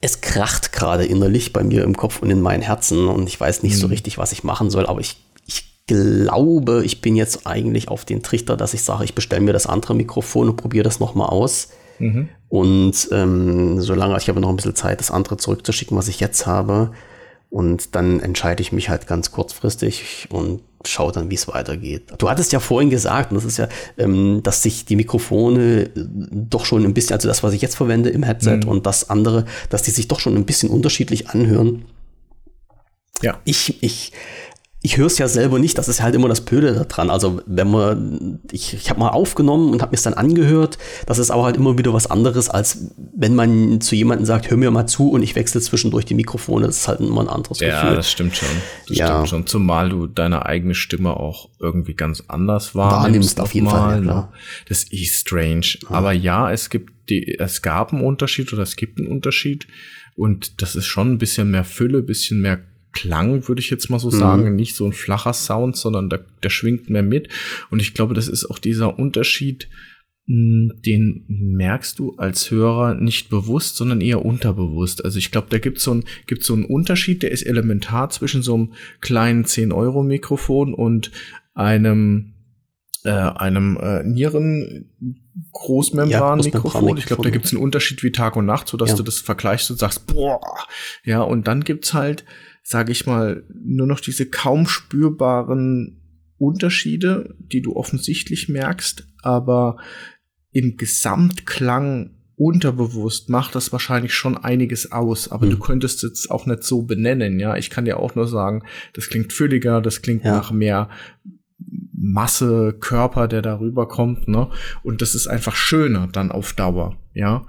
es kracht gerade innerlich bei mir im Kopf und in meinem Herzen und ich weiß nicht mhm. so richtig, was ich machen soll, aber ich, ich glaube, ich bin jetzt eigentlich auf den Trichter, dass ich sage, ich bestelle mir das andere Mikrofon und probiere das nochmal aus. Mhm. Und ähm, solange, ich habe noch ein bisschen Zeit, das andere zurückzuschicken, was ich jetzt habe, und dann entscheide ich mich halt ganz kurzfristig und schau dann, wie es weitergeht. Du hattest ja vorhin gesagt, und das ist ja, ähm, dass sich die Mikrofone doch schon ein bisschen, also das, was ich jetzt verwende im Headset mhm. und das andere, dass die sich doch schon ein bisschen unterschiedlich anhören. Ja. Ich, ich, ich höre es ja selber nicht, das ist halt immer das Blöde daran. Also wenn man, ich, ich habe mal aufgenommen und habe mir es dann angehört, das ist aber halt immer wieder was anderes, als wenn man zu jemandem sagt, hör mir mal zu und ich wechsle zwischendurch die Mikrofone, das ist halt immer ein anderes ja, Gefühl. Ja, das stimmt schon. Das ja. stimmt schon, zumal du deine eigene Stimme auch irgendwie ganz anders wahrnimmst. Wahrnimmst auf jeden mal. Fall, ja, klar. Das ist strange, ja. aber ja, es gibt die, es gab einen Unterschied oder es gibt einen Unterschied und das ist schon ein bisschen mehr Fülle, ein bisschen mehr Klang, würde ich jetzt mal so sagen, mhm. nicht so ein flacher Sound, sondern der, der schwingt mehr mit. Und ich glaube, das ist auch dieser Unterschied, den merkst du als Hörer nicht bewusst, sondern eher unterbewusst. Also ich glaube, da gibt es so, so einen Unterschied, der ist elementar zwischen so einem kleinen zehn-Euro-Mikrofon und einem äh, einem äh, Nieren- Großmembran-Mikrofon. Ja, ich glaube, da gibt es einen Unterschied wie Tag und Nacht, sodass ja. du das vergleichst und sagst, boah. Ja, und dann gibt's halt, sage ich mal, nur noch diese kaum spürbaren Unterschiede, die du offensichtlich merkst, aber im Gesamtklang unterbewusst macht das wahrscheinlich schon einiges aus, aber mhm. du könntest es auch nicht so benennen, ja. Ich kann dir auch nur sagen, das klingt fülliger, das klingt ja. nach mehr Masse, Körper, der darüber kommt, ne? Und das ist einfach schöner dann auf Dauer, ja.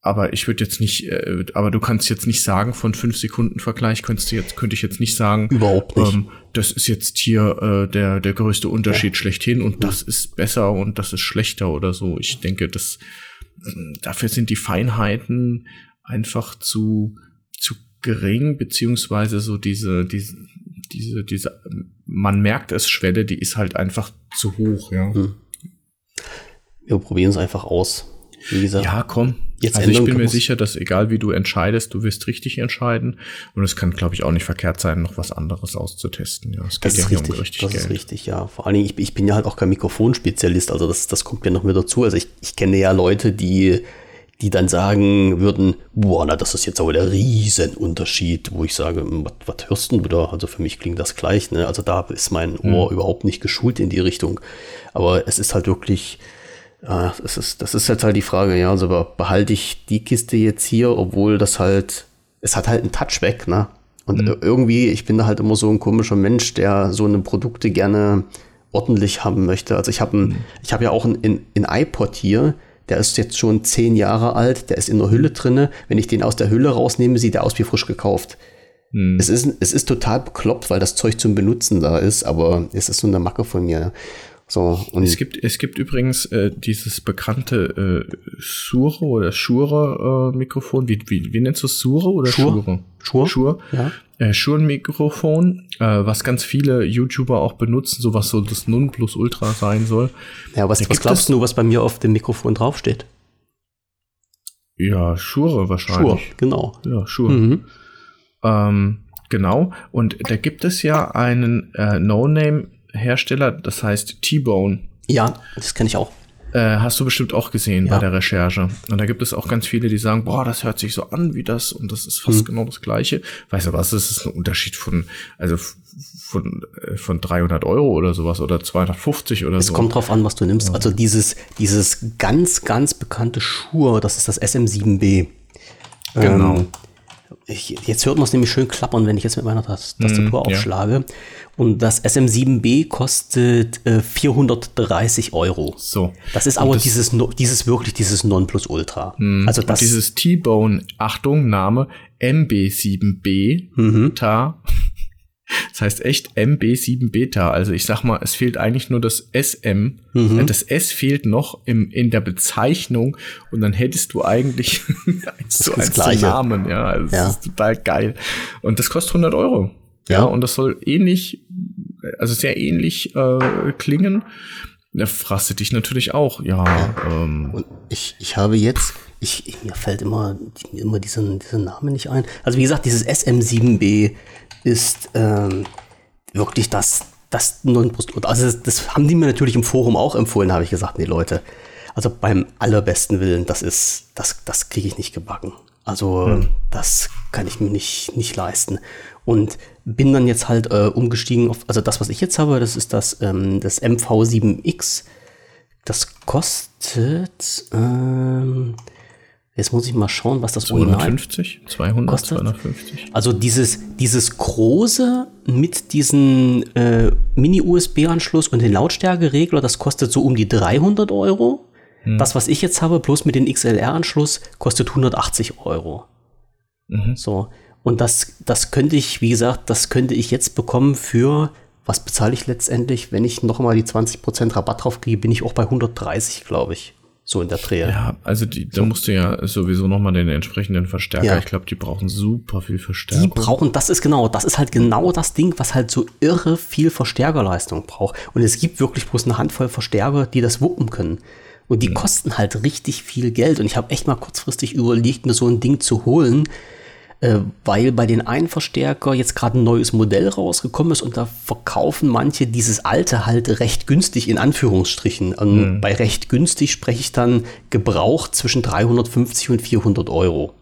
Aber ich würde jetzt nicht, äh, aber du kannst jetzt nicht sagen, von fünf Sekunden Vergleich könntest du jetzt, könnte ich jetzt nicht sagen, überhaupt nicht. Ähm, das ist jetzt hier äh, der der größte Unterschied ja. schlechthin und ja. das ist besser und das ist schlechter oder so. Ich denke, das dafür sind die Feinheiten einfach zu zu gering, beziehungsweise so diese diese diese diese man merkt es Schwelle, die ist halt einfach zu hoch, ja. Hm. Wir probieren es einfach aus. Wie gesagt. Ja, komm. Jetzt also ich bin mir sicher, dass egal wie du entscheidest, du wirst richtig entscheiden. Und es kann, glaube ich, auch nicht verkehrt sein, noch was anderes auszutesten. Ja, es geht ja hier um richtig Geld. Das ist richtig, ja. Vor allen Dingen, ich, ich bin ja halt auch kein Mikrofonspezialist. Also das, das kommt ja noch mit dazu. Also ich, ich kenne ja Leute, die, die dann sagen würden, boah, na, das ist jetzt aber der Riesenunterschied, wo ich sage, was hörst du da? Also für mich klingt das gleich. Ne? Also da ist mein Ohr hm. überhaupt nicht geschult in die Richtung. Aber es ist halt wirklich... Ja, das ist, das ist jetzt halt die Frage, ja, also behalte ich die Kiste jetzt hier, obwohl das halt, es hat halt einen Touch weg, ne? Und mhm. irgendwie, ich bin da halt immer so ein komischer Mensch, der so eine Produkte gerne ordentlich haben möchte. Also ich habe mhm. ich habe ja auch einen ein iPod hier, der ist jetzt schon zehn Jahre alt, der ist in der Hülle drinne. Wenn ich den aus der Hülle rausnehme, sieht der aus wie frisch gekauft. Mhm. Es ist, es ist total bekloppt, weil das Zeug zum Benutzen da ist, aber es ist so eine Macke von mir. So, und es gibt es gibt übrigens äh, dieses bekannte äh, Shure oder Shure äh, Mikrofon, wie, wie wie nennst du es, Shure oder Shure? Shure. Shure, ja. äh, Shure Mikrofon, äh, was ganz viele YouTuber auch benutzen, sowas so das Nonplusultra sein soll. Ja, was, was glaubst du, was bei mir auf dem Mikrofon draufsteht? Ja, Shure wahrscheinlich. Shure, genau. Ja, Shure. Mhm. Ähm, genau. Und da gibt es ja einen äh, No-Name Hersteller, das heißt T-Bone. Ja, das kenne ich auch. Äh, hast du bestimmt auch gesehen ja. bei der Recherche. Und da gibt es auch ganz viele, die sagen, boah, das hört sich so an wie das und das ist fast mhm. genau das Gleiche. Weißt du was, das ist ein Unterschied von also von, von dreihundert Euro oder sowas oder zweihundertfünfzig oder es so. Es kommt drauf an, was du nimmst. Ja. Also dieses, dieses ganz, ganz bekannte Shure, das ist das S M sieben B. Genau. Ähm, Ich, jetzt hört man es nämlich schön klappern, wenn ich jetzt mit meiner Tastatur mm, aufschlage. Ja. Und das S M sieben B kostet äh, vierhundertdreißig Euro. So. Das ist und aber das dieses, dieses wirklich dieses Nonplusultra. Mm, also das dieses T-Bone, Achtung, Name M B sieben B. Mhm. Ta. Das heißt echt M B sieben Beta. Also ich sag mal, es fehlt eigentlich nur das S M. Mhm. Das S fehlt noch im, in der Bezeichnung und dann hättest du eigentlich eins zu eins den Namen. Ja, das ja. ist total geil. Und das kostet hundert Euro. Ja, ja und das soll ähnlich, also sehr ähnlich äh, klingen. Da fragst du dich natürlich auch. Ja. Ähm. Und ich, ich habe jetzt, ich, mir fällt immer, immer diesen, diesen Namen nicht ein. Also wie gesagt, dieses S M sieben B ist ähm, wirklich das, das Nonplusultra. Also das, das haben die mir natürlich im Forum auch empfohlen, habe ich gesagt, nee Leute, also beim allerbesten Willen, das ist, das, das kriege ich nicht gebacken. Also hm. das kann ich mir nicht, nicht leisten. Und bin dann jetzt halt äh, umgestiegen auf, also das, was ich jetzt habe, das ist das, ähm, das M V sieben X. Das kostet ähm, Jetzt muss ich mal schauen, was das zweihundertfünfzig, Original kostet. zweihundert, zweihundertfünfzig. Also dieses, dieses große mit diesem äh, Mini-U S B-Anschluss und den Lautstärkeregler, das kostet so um die dreihundert Euro. Hm. Das, was ich jetzt habe, bloß mit dem X L R-Anschluss, kostet hundertachtzig Euro. Mhm. So. Und das, das könnte ich, wie gesagt, das könnte ich jetzt bekommen für, was bezahle ich letztendlich, wenn ich nochmal die zwanzig Prozent Rabatt drauf kriege, bin ich auch bei hundertdreißig, glaube ich. So in der Dreh. Ja, also die, da musst du ja sowieso nochmal den entsprechenden Verstärker. Ja. Ich glaube, die brauchen super viel Verstärker. Die brauchen, das ist genau, das ist halt genau das Ding, was halt so irre viel Verstärkerleistung braucht. Und es gibt wirklich bloß eine Handvoll Verstärker, die das wuppen können. Und die mhm. kosten halt richtig viel Geld. Und ich habe echt mal kurzfristig überlegt, mir so ein Ding zu holen, äh, weil bei den einen Verstärker jetzt gerade ein neues Modell rausgekommen ist und da verkaufen manche dieses alte halt recht günstig, in Anführungsstrichen. Und mhm. bei recht günstig spreche ich dann gebraucht zwischen dreihundertfünfzig und vierhundert Euro.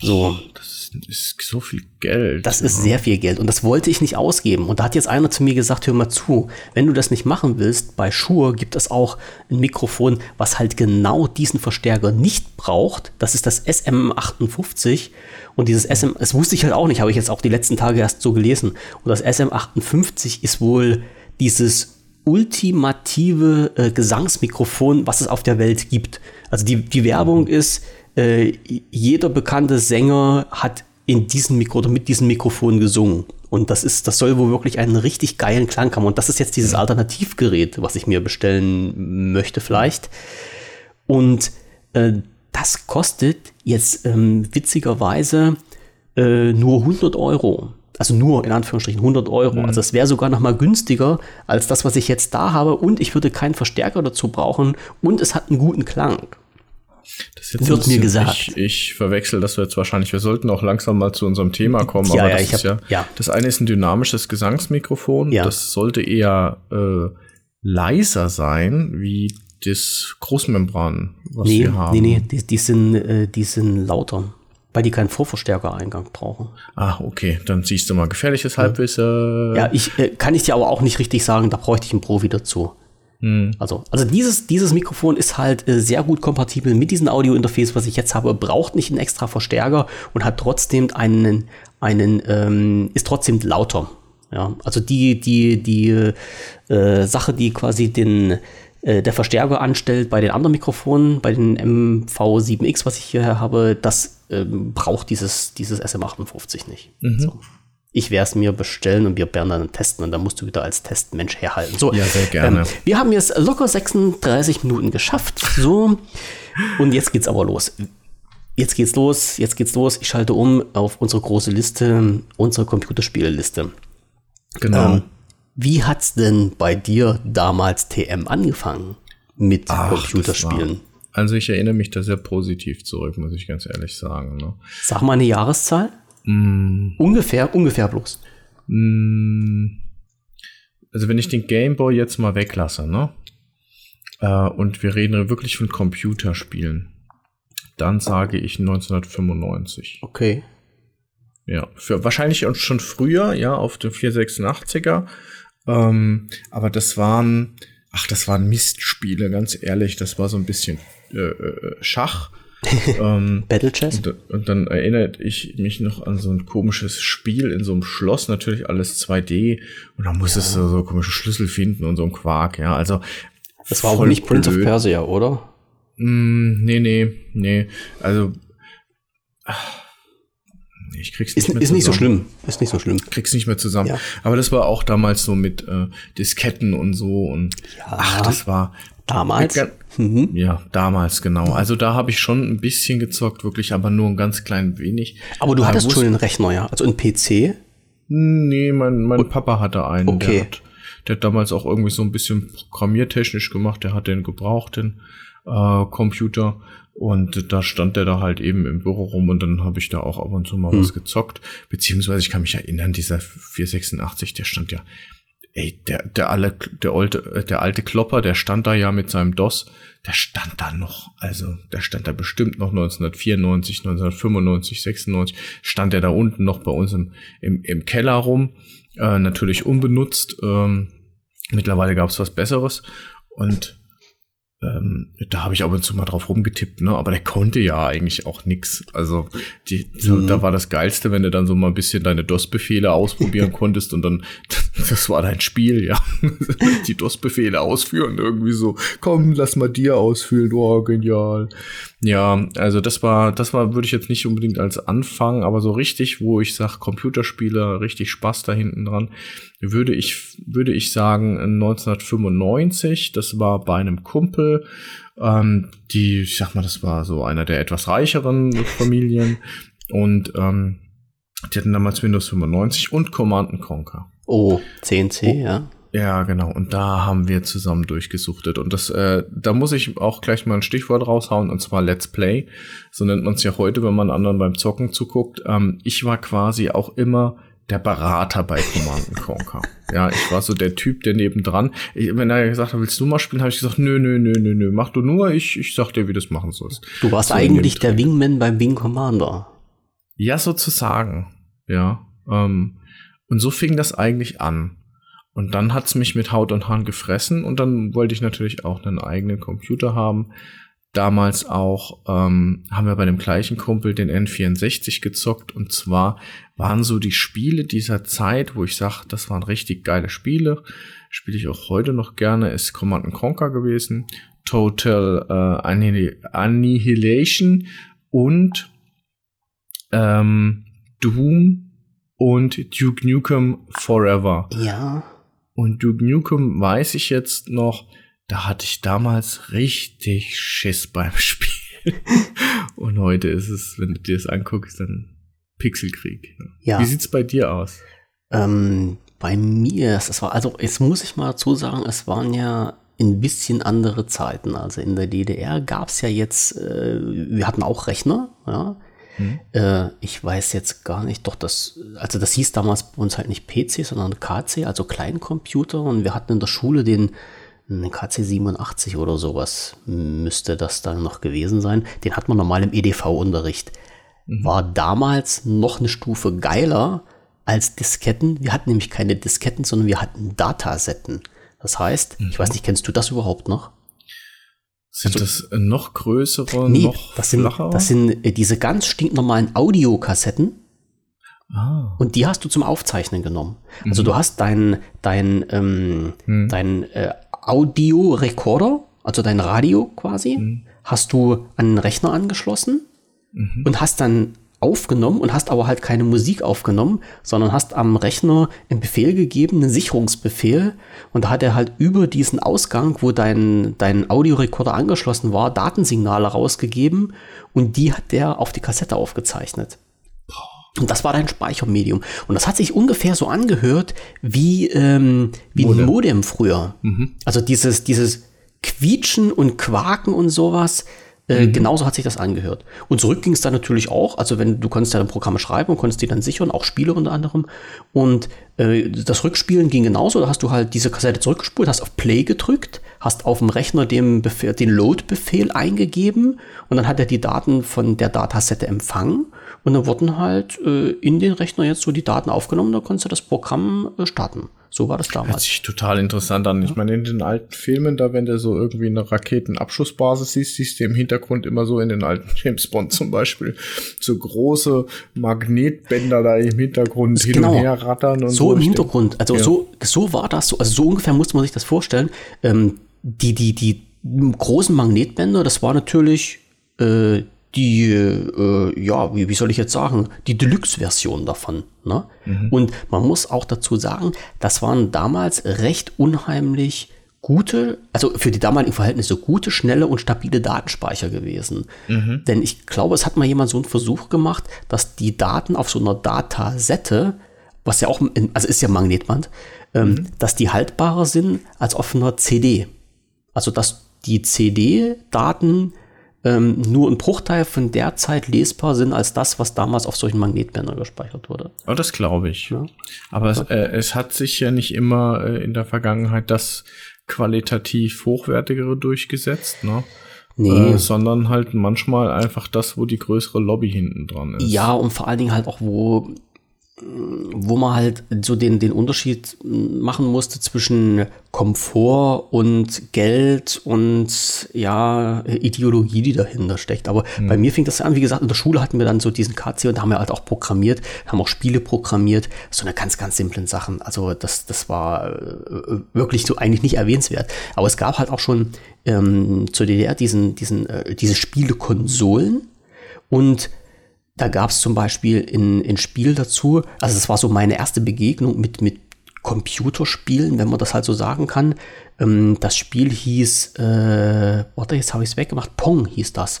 So. Das ist so viel Geld. Das ja. ist sehr viel Geld und das wollte ich nicht ausgeben. Und da hat jetzt einer zu mir gesagt, hör mal zu, wenn du das nicht machen willst, bei Shure gibt es auch ein Mikrofon, was halt genau diesen Verstärker nicht braucht. Das ist das S M achtundfünfzig und dieses S M, das wusste ich halt auch nicht, habe ich jetzt auch die letzten Tage erst so gelesen. Und das S M achtundfünfzig ist wohl dieses ultimative äh, Gesangsmikrofon, was es auf der Welt gibt. Also die, die Werbung ist, Äh, jeder bekannte Sänger hat in diesem Mikro oder mit diesem Mikrofon gesungen. Und das ist, das soll wohl wirklich einen richtig geilen Klang haben. Und das ist jetzt dieses Alternativgerät, was ich mir bestellen möchte, vielleicht. Und äh, das kostet jetzt ähm, witzigerweise äh, nur hundert Euro. Also nur in Anführungsstrichen hundert Euro. Mhm. Also es wäre sogar noch mal günstiger als das, was ich jetzt da habe. Und ich würde keinen Verstärker dazu brauchen. Und es hat einen guten Klang. Das jetzt wird mir gesagt. Ich, ich verwechsel das jetzt wahrscheinlich. Wir sollten auch langsam mal zu unserem Thema kommen. Ja, aber ja, das, ich ist hab, ja, ja. das eine ist ein dynamisches Gesangsmikrofon. Ja. Das sollte eher äh, leiser sein, wie das Großmembran, was nee, wir haben. Nee, nee, die, die, sind, äh, die sind lauter, weil die keinen Vorverstärkereingang brauchen. Ah, okay. Dann siehst du mal, gefährliches Halbwissen. Ja, ich äh, kann ich dir aber auch nicht richtig sagen. Da bräuchte ich einen Profi dazu. Also, also dieses, dieses Mikrofon ist halt äh, sehr gut kompatibel mit diesem Audio-Interface, was ich jetzt habe, braucht nicht einen extra Verstärker und hat trotzdem einen, einen ähm, ist trotzdem lauter. Ja, also die, die, die äh, Sache, die quasi den, äh, der Verstärker anstellt bei den anderen Mikrofonen, bei den M V sieben X, was ich hier habe, das äh, braucht dieses, dieses S M achtundfünfzig nicht. Mhm. So. Ich werde es mir bestellen und wir werden dann testen und dann musst du wieder als Testmensch herhalten. So, ja, sehr gerne. Ähm, wir haben jetzt locker sechsunddreißig Minuten geschafft. So, und jetzt geht's aber los. Jetzt geht's los, jetzt geht's los. Ich schalte um auf unsere große Liste, unsere Computerspiele-Liste. Genau. Ähm, wie hat's denn bei dir damals T M angefangen mit Ach, Computerspielen? Also ich erinnere mich da sehr positiv zurück, muss ich ganz ehrlich sagen. Ne? Sag mal eine Jahreszahl. Ungefähr, ungefähr bloß. Also wenn ich den Gameboy jetzt mal weglasse, ne? Und wir reden wirklich von Computerspielen, dann sage ich neunzehnhundertfünfundneunzig. Okay. Ja, für, wahrscheinlich schon früher, ja, auf dem vierhundertsechsundachtziger. Ähm, aber das waren, ach, das waren Mistspiele, ganz ehrlich. Das war so ein bisschen äh, Schach. ähm, Battle Chess. Und, und dann erinnert ich mich noch an so ein komisches Spiel in so einem Schloss, natürlich alles zwei D und dann musstest ja. du so komische Schlüssel finden und so ein Quark, ja, also das war aber nicht blöd. Prince of Persia, oder? Mm, nee, nee, nee, also ach, ich krieg's nicht ist, mehr ist zusammen. Nicht so schlimm, ist nicht so schlimm. Krieg's nicht mehr zusammen, ja. Aber das war auch damals so mit äh, Disketten und so und ja. ach, das war damals? Mhm. Ja, damals, genau. Also da habe ich schon ein bisschen gezockt, wirklich, aber nur ein ganz klein wenig. Aber du hattest schon einen Rechner, ja? Also einen P C? Nee, mein, mein Und, Papa hatte einen. Okay. Der hat, der hat damals auch irgendwie so ein bisschen programmiertechnisch gemacht. Der hatte einen gebrauchten äh, Computer. Und da stand der da halt eben im Büro rum und dann habe ich da auch ab und zu mal hm. was gezockt. Beziehungsweise, ich kann mich erinnern, dieser vierhundertsechsundachtzig, der stand ja... Ey, der, der, alle, der, alte, der alte Klopper, der stand da ja mit seinem D O S, der stand da noch, also der stand da bestimmt noch neunzehnhundertvierundneunzig, neunzehnhundertfünfundneunzig, sechsundneunzig, stand der da unten noch bei uns im, im, im Keller rum, äh, natürlich unbenutzt, ähm, mittlerweile gab's was Besseres und Ähm, da habe ich ab und zu mal drauf rumgetippt, ne? Aber der konnte ja eigentlich auch nix. Also die, so, mhm. da war das Geilste, wenn du dann so mal ein bisschen deine D O S-Befehle ausprobieren konntest und dann, das, das war dein Spiel, ja. Die D O S-Befehle ausführen, irgendwie so, komm, lass mal dir ausfüllen, oh, genial. Ja, also das war, das war, würde ich jetzt nicht unbedingt als Anfang, aber so richtig, wo ich sage, Computerspiele, richtig Spaß da hinten dran, würde ich, würde ich sagen, neunzehnhundertfünfundneunzig, das war bei einem Kumpel, Ähm, die, ich sag mal, das war so einer der etwas reicheren Familien und ähm, die hatten damals Windows fünfundneunzig und Command and Conquer. Oh, C N C, oh, ja. Ja, genau. Und da haben wir zusammen durchgesuchtet. Und das, äh, da muss ich auch gleich mal ein Stichwort raushauen, und zwar Let's Play. So nennt man es ja heute, wenn man anderen beim Zocken zuguckt. Ähm, ich war quasi auch immer der Berater bei Command and Conquer. Ja, ich war so der Typ, der nebendran, ich, wenn er gesagt hat, willst du mal spielen, habe ich gesagt, nö, nö, nö, nö, nö, mach du nur, ich, ich sag dir, wie du das machen sollst. Du warst so eigentlich der Wingman beim Wing Commander. Ja, sozusagen. Ja, ähm, und so fing das eigentlich an. Und dann hat's mich mit Haut und Haaren gefressen und dann wollte ich natürlich auch einen eigenen Computer haben. Damals auch ähm, haben wir bei dem gleichen Kumpel den N vierundsechzig gezockt, und zwar waren so die Spiele dieser Zeit, wo ich sage, das waren richtig geile Spiele, spiele ich auch heute noch gerne, ist Command and Conquer gewesen, Total äh, Annihil- Annihilation und ähm, Doom und Duke Nukem Forever. Ja. Und Duke Nukem weiß ich jetzt noch, da hatte ich damals richtig Schiss beim Spiel. Und heute ist es, wenn du dir das anguckst, dann Pixelkrieg. Ja. Wie sieht's bei dir aus? Ähm, bei mir, es war, also jetzt muss ich mal dazu sagen, es waren ja ein bisschen andere Zeiten. Also in der D D R gab's ja jetzt, äh, wir hatten auch Rechner, ja. Hm. Äh, ich weiß jetzt gar nicht, doch das, also das hieß damals bei uns halt nicht P C, sondern K C, also Kleincomputer. Und wir hatten in der Schule den K C siebenundachtzig oder sowas müsste das dann noch gewesen sein. Den hat man normal im E D V-Unterricht. Mhm. War damals noch eine Stufe geiler als Disketten. Wir hatten nämlich keine Disketten, sondern wir hatten Datasetten. Das heißt, mhm. ich weiß nicht, kennst du das überhaupt noch? Sind also, das noch größere, nee, noch das sind, flacher? Das sind diese ganz stinknormalen Audiokassetten. Ah. Und die hast du zum Aufzeichnen genommen. Mhm. Also du hast dein, dein, ähm, mhm. dein äh, Audio-Recorder, also dein Radio quasi, mhm. hast du an den Rechner angeschlossen mhm. und hast dann aufgenommen und hast aber halt keine Musik aufgenommen, sondern hast am Rechner einen Befehl gegeben, einen Sicherungsbefehl, und da hat er halt über diesen Ausgang, wo dein, dein Audiorekorder angeschlossen war, Datensignale rausgegeben und die hat der auf die Kassette aufgezeichnet. Und das war dein Speichermedium. Und das hat sich ungefähr so angehört wie, ähm, wie Modem. ein Modem früher. Mhm. Also dieses, dieses Quietschen und Quaken und sowas, äh, mhm. genauso hat sich das angehört. Und zurück ging es dann natürlich auch. Also wenn du konntest ja dann Programme schreiben und konntest die dann sichern, auch Spiele unter anderem. Und äh, das Rückspielen ging genauso. Da hast du halt diese Kassette zurückgespult, hast auf Play gedrückt, hast auf dem Rechner den, Befehl, den Load-Befehl eingegeben und dann hat er die Daten von der Datasette empfangen. Und dann wurden halt äh, in den Rechner jetzt so die Daten aufgenommen, da konntest du das Programm äh, starten. So war das damals. Hört sich total interessant an. Ja. Ich meine, in den alten Filmen, da wenn du so irgendwie eine Raketenabschussbasis siehst, siehst du im Hintergrund immer so in den alten James Bond zum Beispiel so große Magnetbänder da im Hintergrund hin genau. und her rattern. Und so, so im Hintergrund. Denke, also ja. so, so war das. So, also so ungefähr musste man sich das vorstellen. Ähm, die, die, die großen Magnetbänder, das war natürlich äh, die, äh, ja, wie, wie soll ich jetzt sagen, die Deluxe-Version davon. Ne? Mhm. Und man muss auch dazu sagen, das waren damals recht unheimlich gute, also für die damaligen Verhältnisse gute, schnelle und stabile Datenspeicher gewesen. Mhm. Denn ich glaube, es hat mal jemand so einen Versuch gemacht, dass die Daten auf so einer Datasette, was ja auch, in, also ist ja Magnetband, ähm, mhm. dass die haltbarer sind als auf einer C D. Also dass die C D-Daten Ähm, nur ein Bruchteil von der Zeit lesbar sind als das, was damals auf solchen Magnetbändern gespeichert wurde. Oh, das glaube ich. Ja. Aber ja. Es, äh, es hat sich ja nicht immer äh, in der Vergangenheit das qualitativ Hochwertigere durchgesetzt, ne? Nee. Äh, sondern halt manchmal einfach das, wo die größere Lobby hinten dran ist. Ja, und vor allen Dingen halt auch, wo wo man halt so den, den Unterschied machen musste zwischen Komfort und Geld und ja, Ideologie, die dahinter steckt. Aber mhm. bei mir fing das an, wie gesagt, in der Schule hatten wir dann so diesen K C und da haben wir halt auch programmiert, haben auch Spiele programmiert, so eine ganz, ganz simplen Sachen. Also das, das war wirklich so eigentlich nicht erwähnenswert. Aber es gab halt auch schon ähm, zur D D R diesen, diesen, äh, diese Spielekonsolen und da gab es zum Beispiel ein Spiel dazu, also das war so meine erste Begegnung mit, mit Computerspielen, wenn man das halt so sagen kann. Ähm, das Spiel hieß, äh, warte, jetzt habe ich es weggemacht, Pong hieß das.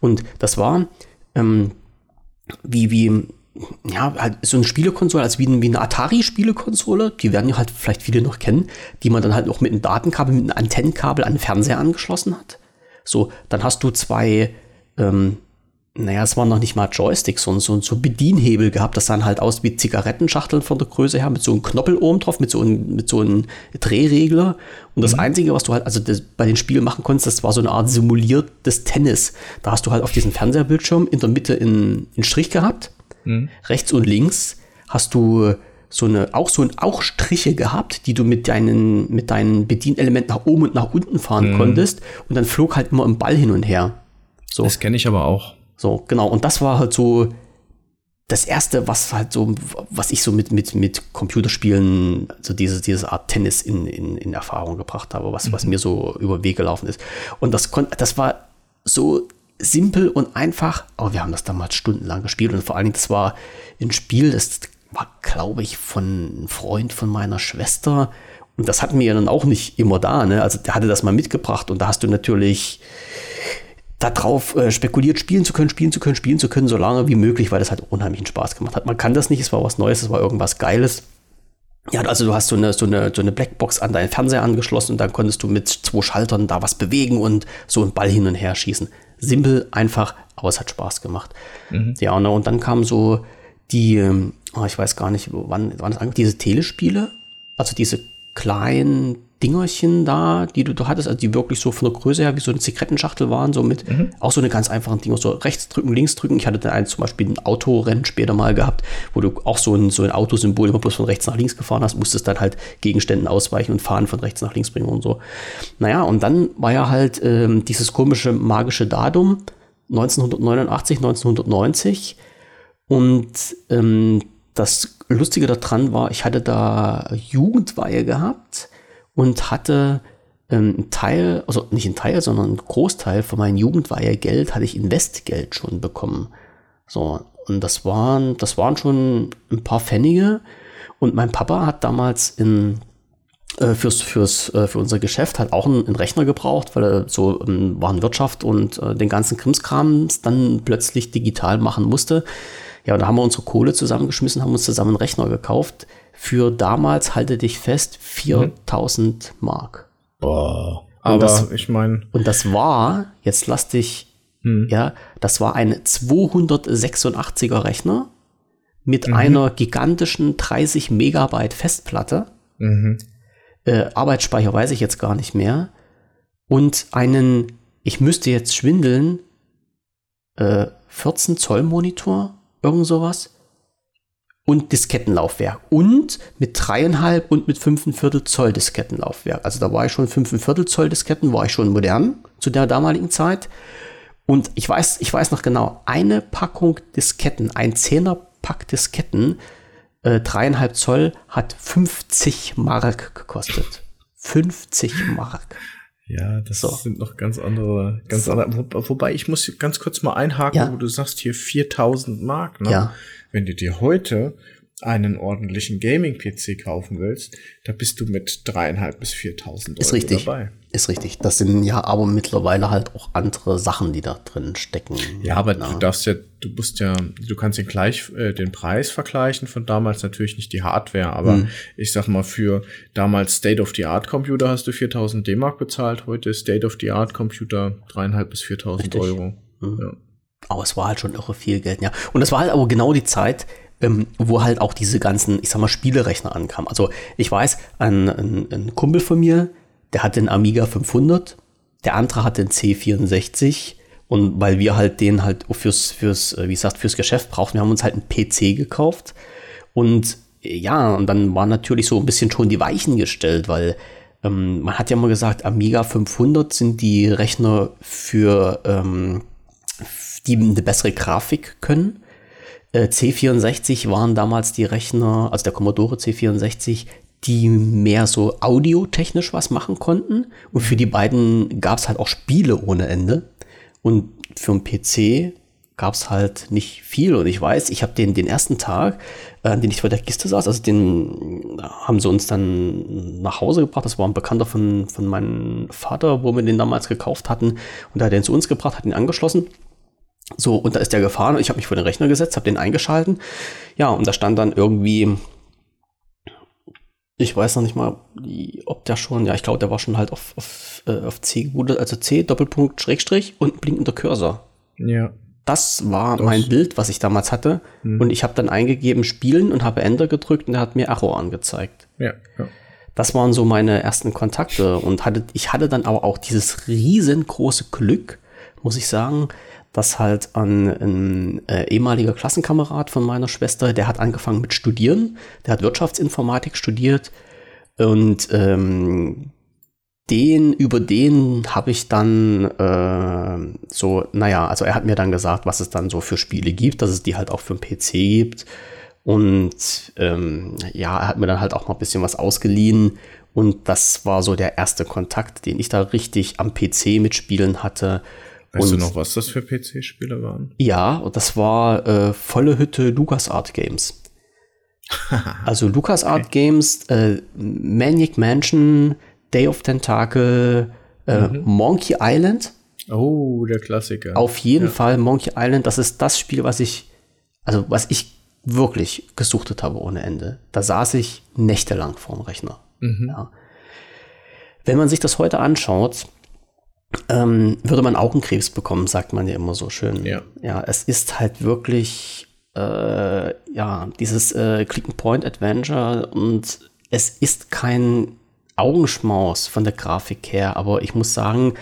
Und das war ähm, wie, wie, ja, halt so eine Spielekonsole, also wie, wie eine Atari-Spielekonsole, die werden ja halt vielleicht viele noch kennen, die man dann halt noch mit einem Datenkabel, mit einem Antennenkabel an den Fernseher angeschlossen hat. So, dann hast du zwei, ähm, naja, es waren noch nicht mal Joysticks, sondern so, so Bedienhebel gehabt. Das sahen halt aus wie Zigarettenschachteln von der Größe her, mit so einem Knoppel oben drauf, mit so einem, mit so einem Drehregler. Und das mhm. Einzige, was du halt also das, bei den Spielen machen konntest, das war so eine Art simuliertes Tennis. Da hast du halt auf diesem Fernsehbildschirm in der Mitte einen Strich gehabt. Mhm. Rechts und links hast du so eine, auch so ein, auch Striche gehabt, die du mit deinen, mit deinen Bedienelementen nach oben und nach unten fahren mhm. konntest. Und dann flog halt immer ein Ball hin und her. So. Das kenne ich aber auch. So, genau. Und das war halt so das erste, was halt so, was ich so mit, mit, mit Computerspielen, so diese, diese Art Tennis in, in, in Erfahrung gebracht habe, was, mhm. was mir so über den Weg gelaufen ist. Und das konnte, das war so simpel und einfach, aber wir haben das damals stundenlang gespielt und vor allen Dingen, das war ein Spiel, das war, glaube ich, von einem Freund von meiner Schwester. Und das hatten wir ja dann auch nicht immer da, ne? Also der hatte das mal mitgebracht und da hast du natürlich darauf äh, spekuliert, spielen zu können, spielen zu können, spielen zu können, so lange wie möglich, weil das halt unheimlichen Spaß gemacht hat. Man kann das nicht, es war was Neues, es war irgendwas Geiles. Ja, also du hast so eine, so eine, so eine Blackbox an deinen Fernseher angeschlossen und dann konntest du mit zwei Schaltern da was bewegen und so einen Ball hin und her schießen. Simpel, einfach, aber es hat Spaß gemacht. Mhm. Ja, und, und dann kamen so die, oh, ich weiß gar nicht, wann, wann das angefangen, diese Telespiele, also diese kleinen Dingerchen da, die du da hattest, also die wirklich so von der Größe her wie so eine Zigarettenschachtel waren, so mit mhm. auch so eine ganz einfachen Dinger, so rechts drücken, links drücken. Ich hatte dann eins zum Beispiel ein Autorennen später mal gehabt, wo du auch so ein, so ein Autosymbol immer bloß von rechts nach links gefahren hast, musstest dann halt Gegenständen ausweichen und fahren von rechts nach links bringen und so. Naja, und dann war ja halt ähm, dieses komische magische Datum neunzehnhundertneunundachtzig, neunzehnhundertneunzig und ähm, das Lustige daran war, ich hatte da Jugendweihe gehabt und hatte ähm, einen Teil, also nicht einen Teil, sondern einen Großteil von meinem Jugendweihegeld hatte ich in Westgeld schon bekommen. So, und das waren, das waren schon ein paar Pfennige. Und mein Papa hat damals in, äh, fürs, fürs, äh, für unser Geschäft halt auch einen, einen Rechner gebraucht, weil er so ähm, Warenwirtschaft und äh, den ganzen Krimskram dann plötzlich digital machen musste. Ja, und da haben wir unsere Kohle zusammengeschmissen, haben uns zusammen einen Rechner gekauft. Für damals, halte dich fest, viertausend mhm. Mark. Boah. Aber das, ich meine. Und das war, jetzt lass dich, mhm. ja, das war ein zweihundertsechsundachtziger Rechner mit mhm. einer gigantischen dreißig Megabyte Festplatte. Mhm. Äh, Arbeitsspeicher weiß ich jetzt gar nicht mehr. Und einen, ich müsste jetzt schwindeln, äh, vierzehn Zoll Monitor. Irgend sowas. Und Diskettenlaufwerk. Und mit dreieinhalb und mit fünfundviertel Zoll Diskettenlaufwerk. Also da war ich schon fünfundviertel Zoll Disketten, war ich schon modern zu der damaligen Zeit. Und ich weiß, ich weiß noch genau, eine Packung Disketten, ein Zehner-Pack Disketten, äh, dreieinhalb Zoll, hat fünfzig Mark gekostet. fünfzig Mark. Ja, das so. sind noch ganz andere, ganz so. andere. Wo, wobei, ich muss ganz kurz mal einhaken, ja. wo du sagst, hier viertausend Mark, ne? Ja. Wenn du dir heute einen ordentlichen Gaming-P C kaufen willst, da bist du mit dreieinhalb bis viertausend Euro richtig. dabei. Ist richtig. Das sind ja aber mittlerweile halt auch andere Sachen, die da drin stecken. Ja, aber na. du darfst ja, du musst ja, du kannst den gleich, äh, den Preis vergleichen von damals, natürlich nicht die Hardware, aber hm. ich sag mal, für damals State-of-the-Art-Computer hast du viertausend D-Mark bezahlt, heute State-of-the-Art-Computer dreieinhalb bis viertausend Euro. Hm. Ja. Aber es war halt schon irre viel Geld, ja. Und das war halt aber genau die Zeit, Ähm, wo halt auch diese ganzen, ich sag mal, Spielerechner ankamen. Also ich weiß, ein, ein, ein Kumpel von mir, der hatte einen Amiga fünfhundert, der andere hatte einen C vierundsechzig und weil wir halt den halt fürs, fürs, wie gesagt, fürs Geschäft brauchten, wir haben uns halt einen P C gekauft Und ja, und dann waren natürlich so ein bisschen schon die Weichen gestellt, weil ähm, man hat ja immer gesagt, Amiga fünfhundert sind die Rechner für ähm, die eine bessere Grafik können. Äh, C vierundsechzig waren damals die Rechner, also der Commodore C vierundsechzig, die mehr so audiotechnisch was machen konnten. Und für die beiden gab es halt auch Spiele ohne Ende. Und für den P C gab es halt nicht viel. Und ich weiß, ich habe den, den ersten Tag, an äh, dem ich vor der Kiste saß, also den haben sie uns dann nach Hause gebracht. Das war ein Bekannter von, von meinem Vater, wo wir den damals gekauft hatten. Und da hat er den zu uns gebracht, hat ihn angeschlossen. So, und da ist der gefahren. Ich habe mich vor den Rechner gesetzt, habe den eingeschalten. Ja, und da stand dann irgendwie... Ich weiß noch nicht mal, ob der schon, ja, ich glaube, der war schon halt auf, auf, äh, auf C gebootet, also C, Doppelpunkt, Schrägstrich und blinkender Cursor. Ja. Das war das. Mein Bild, was ich damals hatte. Hm. Und ich habe dann eingegeben, spielen und habe Enter gedrückt und der hat mir Arrow angezeigt. Ja, ja. Das waren so meine ersten Kontakte und hatte, ich hatte dann aber auch dieses riesengroße Glück, muss ich sagen, dass halt ein, ein äh, ehemaliger Klassenkamerad von meiner Schwester, der hat angefangen mit Studieren, der hat Wirtschaftsinformatik studiert und ähm, den, über den habe ich dann äh, so, naja, also er hat mir dann gesagt, was es dann so für Spiele gibt, dass es die halt auch für den P C gibt und ähm, ja, er hat mir dann halt auch mal ein bisschen was ausgeliehen und das war so der erste Kontakt, den ich da richtig am P C mitspielen hatte. Weißt und, du noch, was das für P C-Spiele waren? Ja, und das war äh, volle Hütte LucasArts Games. Also LucasArts okay. Games, äh, Maniac Mansion, Day of Tentacle, äh, mhm. Monkey Island. Oh, der Klassiker. Auf jeden ja. Fall Monkey Island, das ist das Spiel, was ich, also was ich wirklich gesuchtet habe ohne Ende. Da saß ich nächtelang vorm Rechner. Mhm. Ja. Wenn man sich das heute anschaut, Ähm, würde man Augenkrebs bekommen, sagt man ja immer so schön. Ja, ja es ist halt wirklich äh, ja, dieses äh, Click-and-Point-Adventure und es ist kein Augenschmaus von der Grafik her, aber ich muss sagen,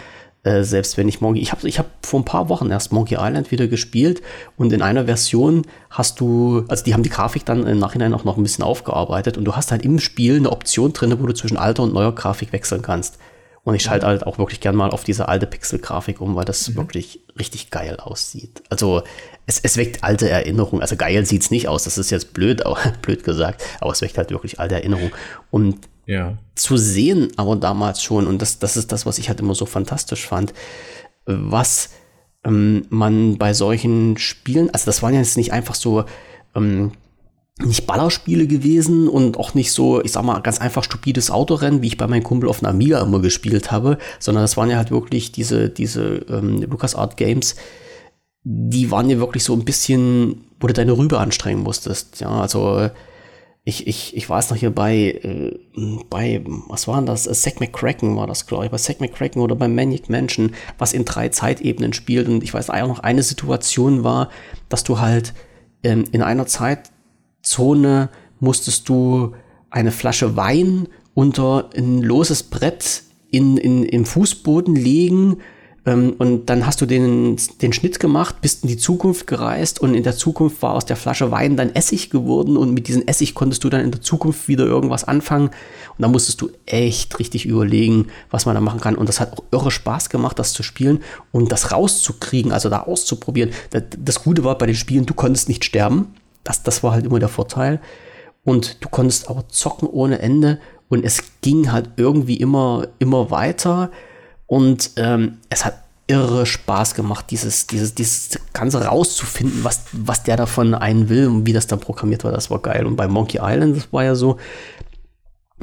äh, selbst wenn ich Monkey, ich habe ich hab vor ein paar Wochen erst Monkey Island wieder gespielt und in einer Version hast du, also die haben die Grafik dann im Nachhinein auch noch ein bisschen aufgearbeitet und du hast halt im Spiel eine Option drin, wo du zwischen alter und neuer Grafik wechseln kannst. Und ich schalte halt auch wirklich gern mal auf diese alte Pixel-Grafik um, weil das mhm. wirklich richtig geil aussieht. Also es, es weckt alte Erinnerungen. Also geil sieht's nicht aus, das ist jetzt blöd, aber, blöd gesagt, aber es weckt halt wirklich alte Erinnerungen. Und ja. zu sehen aber damals schon, und das, das ist das, was ich halt immer so fantastisch fand, was ähm, man bei solchen Spielen, also das waren jetzt nicht einfach so ähm, nicht Ballerspiele gewesen und auch nicht so, ich sag mal, ganz einfach stupides Autorennen, wie ich bei meinem Kumpel auf einer Amiga immer gespielt habe, sondern das waren ja halt wirklich diese, diese ähm, LucasArts Games, die waren ja wirklich so ein bisschen, wo du deine Rübe anstrengen musstest. Ja, also ich, ich, ich weiß noch hier bei, äh, bei, was waren das? Zach McCracken war das, glaube ich, bei Zach McCracken oder bei Maniac Mansion, was in drei Zeitebenen spielt. Und ich weiß auch noch, eine Situation war, dass du halt ähm, in einer Zeit Zone musstest du eine Flasche Wein unter ein loses Brett in, in, im Fußboden legen ähm, und dann hast du den, den Schnitt gemacht, bist in die Zukunft gereist und in der Zukunft war aus der Flasche Wein dann Essig geworden und mit diesem Essig konntest du dann in der Zukunft wieder irgendwas anfangen und da musstest du echt richtig überlegen, was man da machen kann und das hat auch irre Spaß gemacht, das zu spielen und das rauszukriegen, also da auszuprobieren. Das, das Gute war bei den Spielen, du konntest nicht sterben. Das, das war halt immer der Vorteil. Und du konntest aber zocken ohne Ende. Und es ging halt irgendwie immer, immer weiter. Und ähm, es hat irre Spaß gemacht, dieses, dieses, dieses Ganze rauszufinden, was, was der davon einen will und wie das dann programmiert war. Das war geil. Und bei Monkey Island, das war ja so,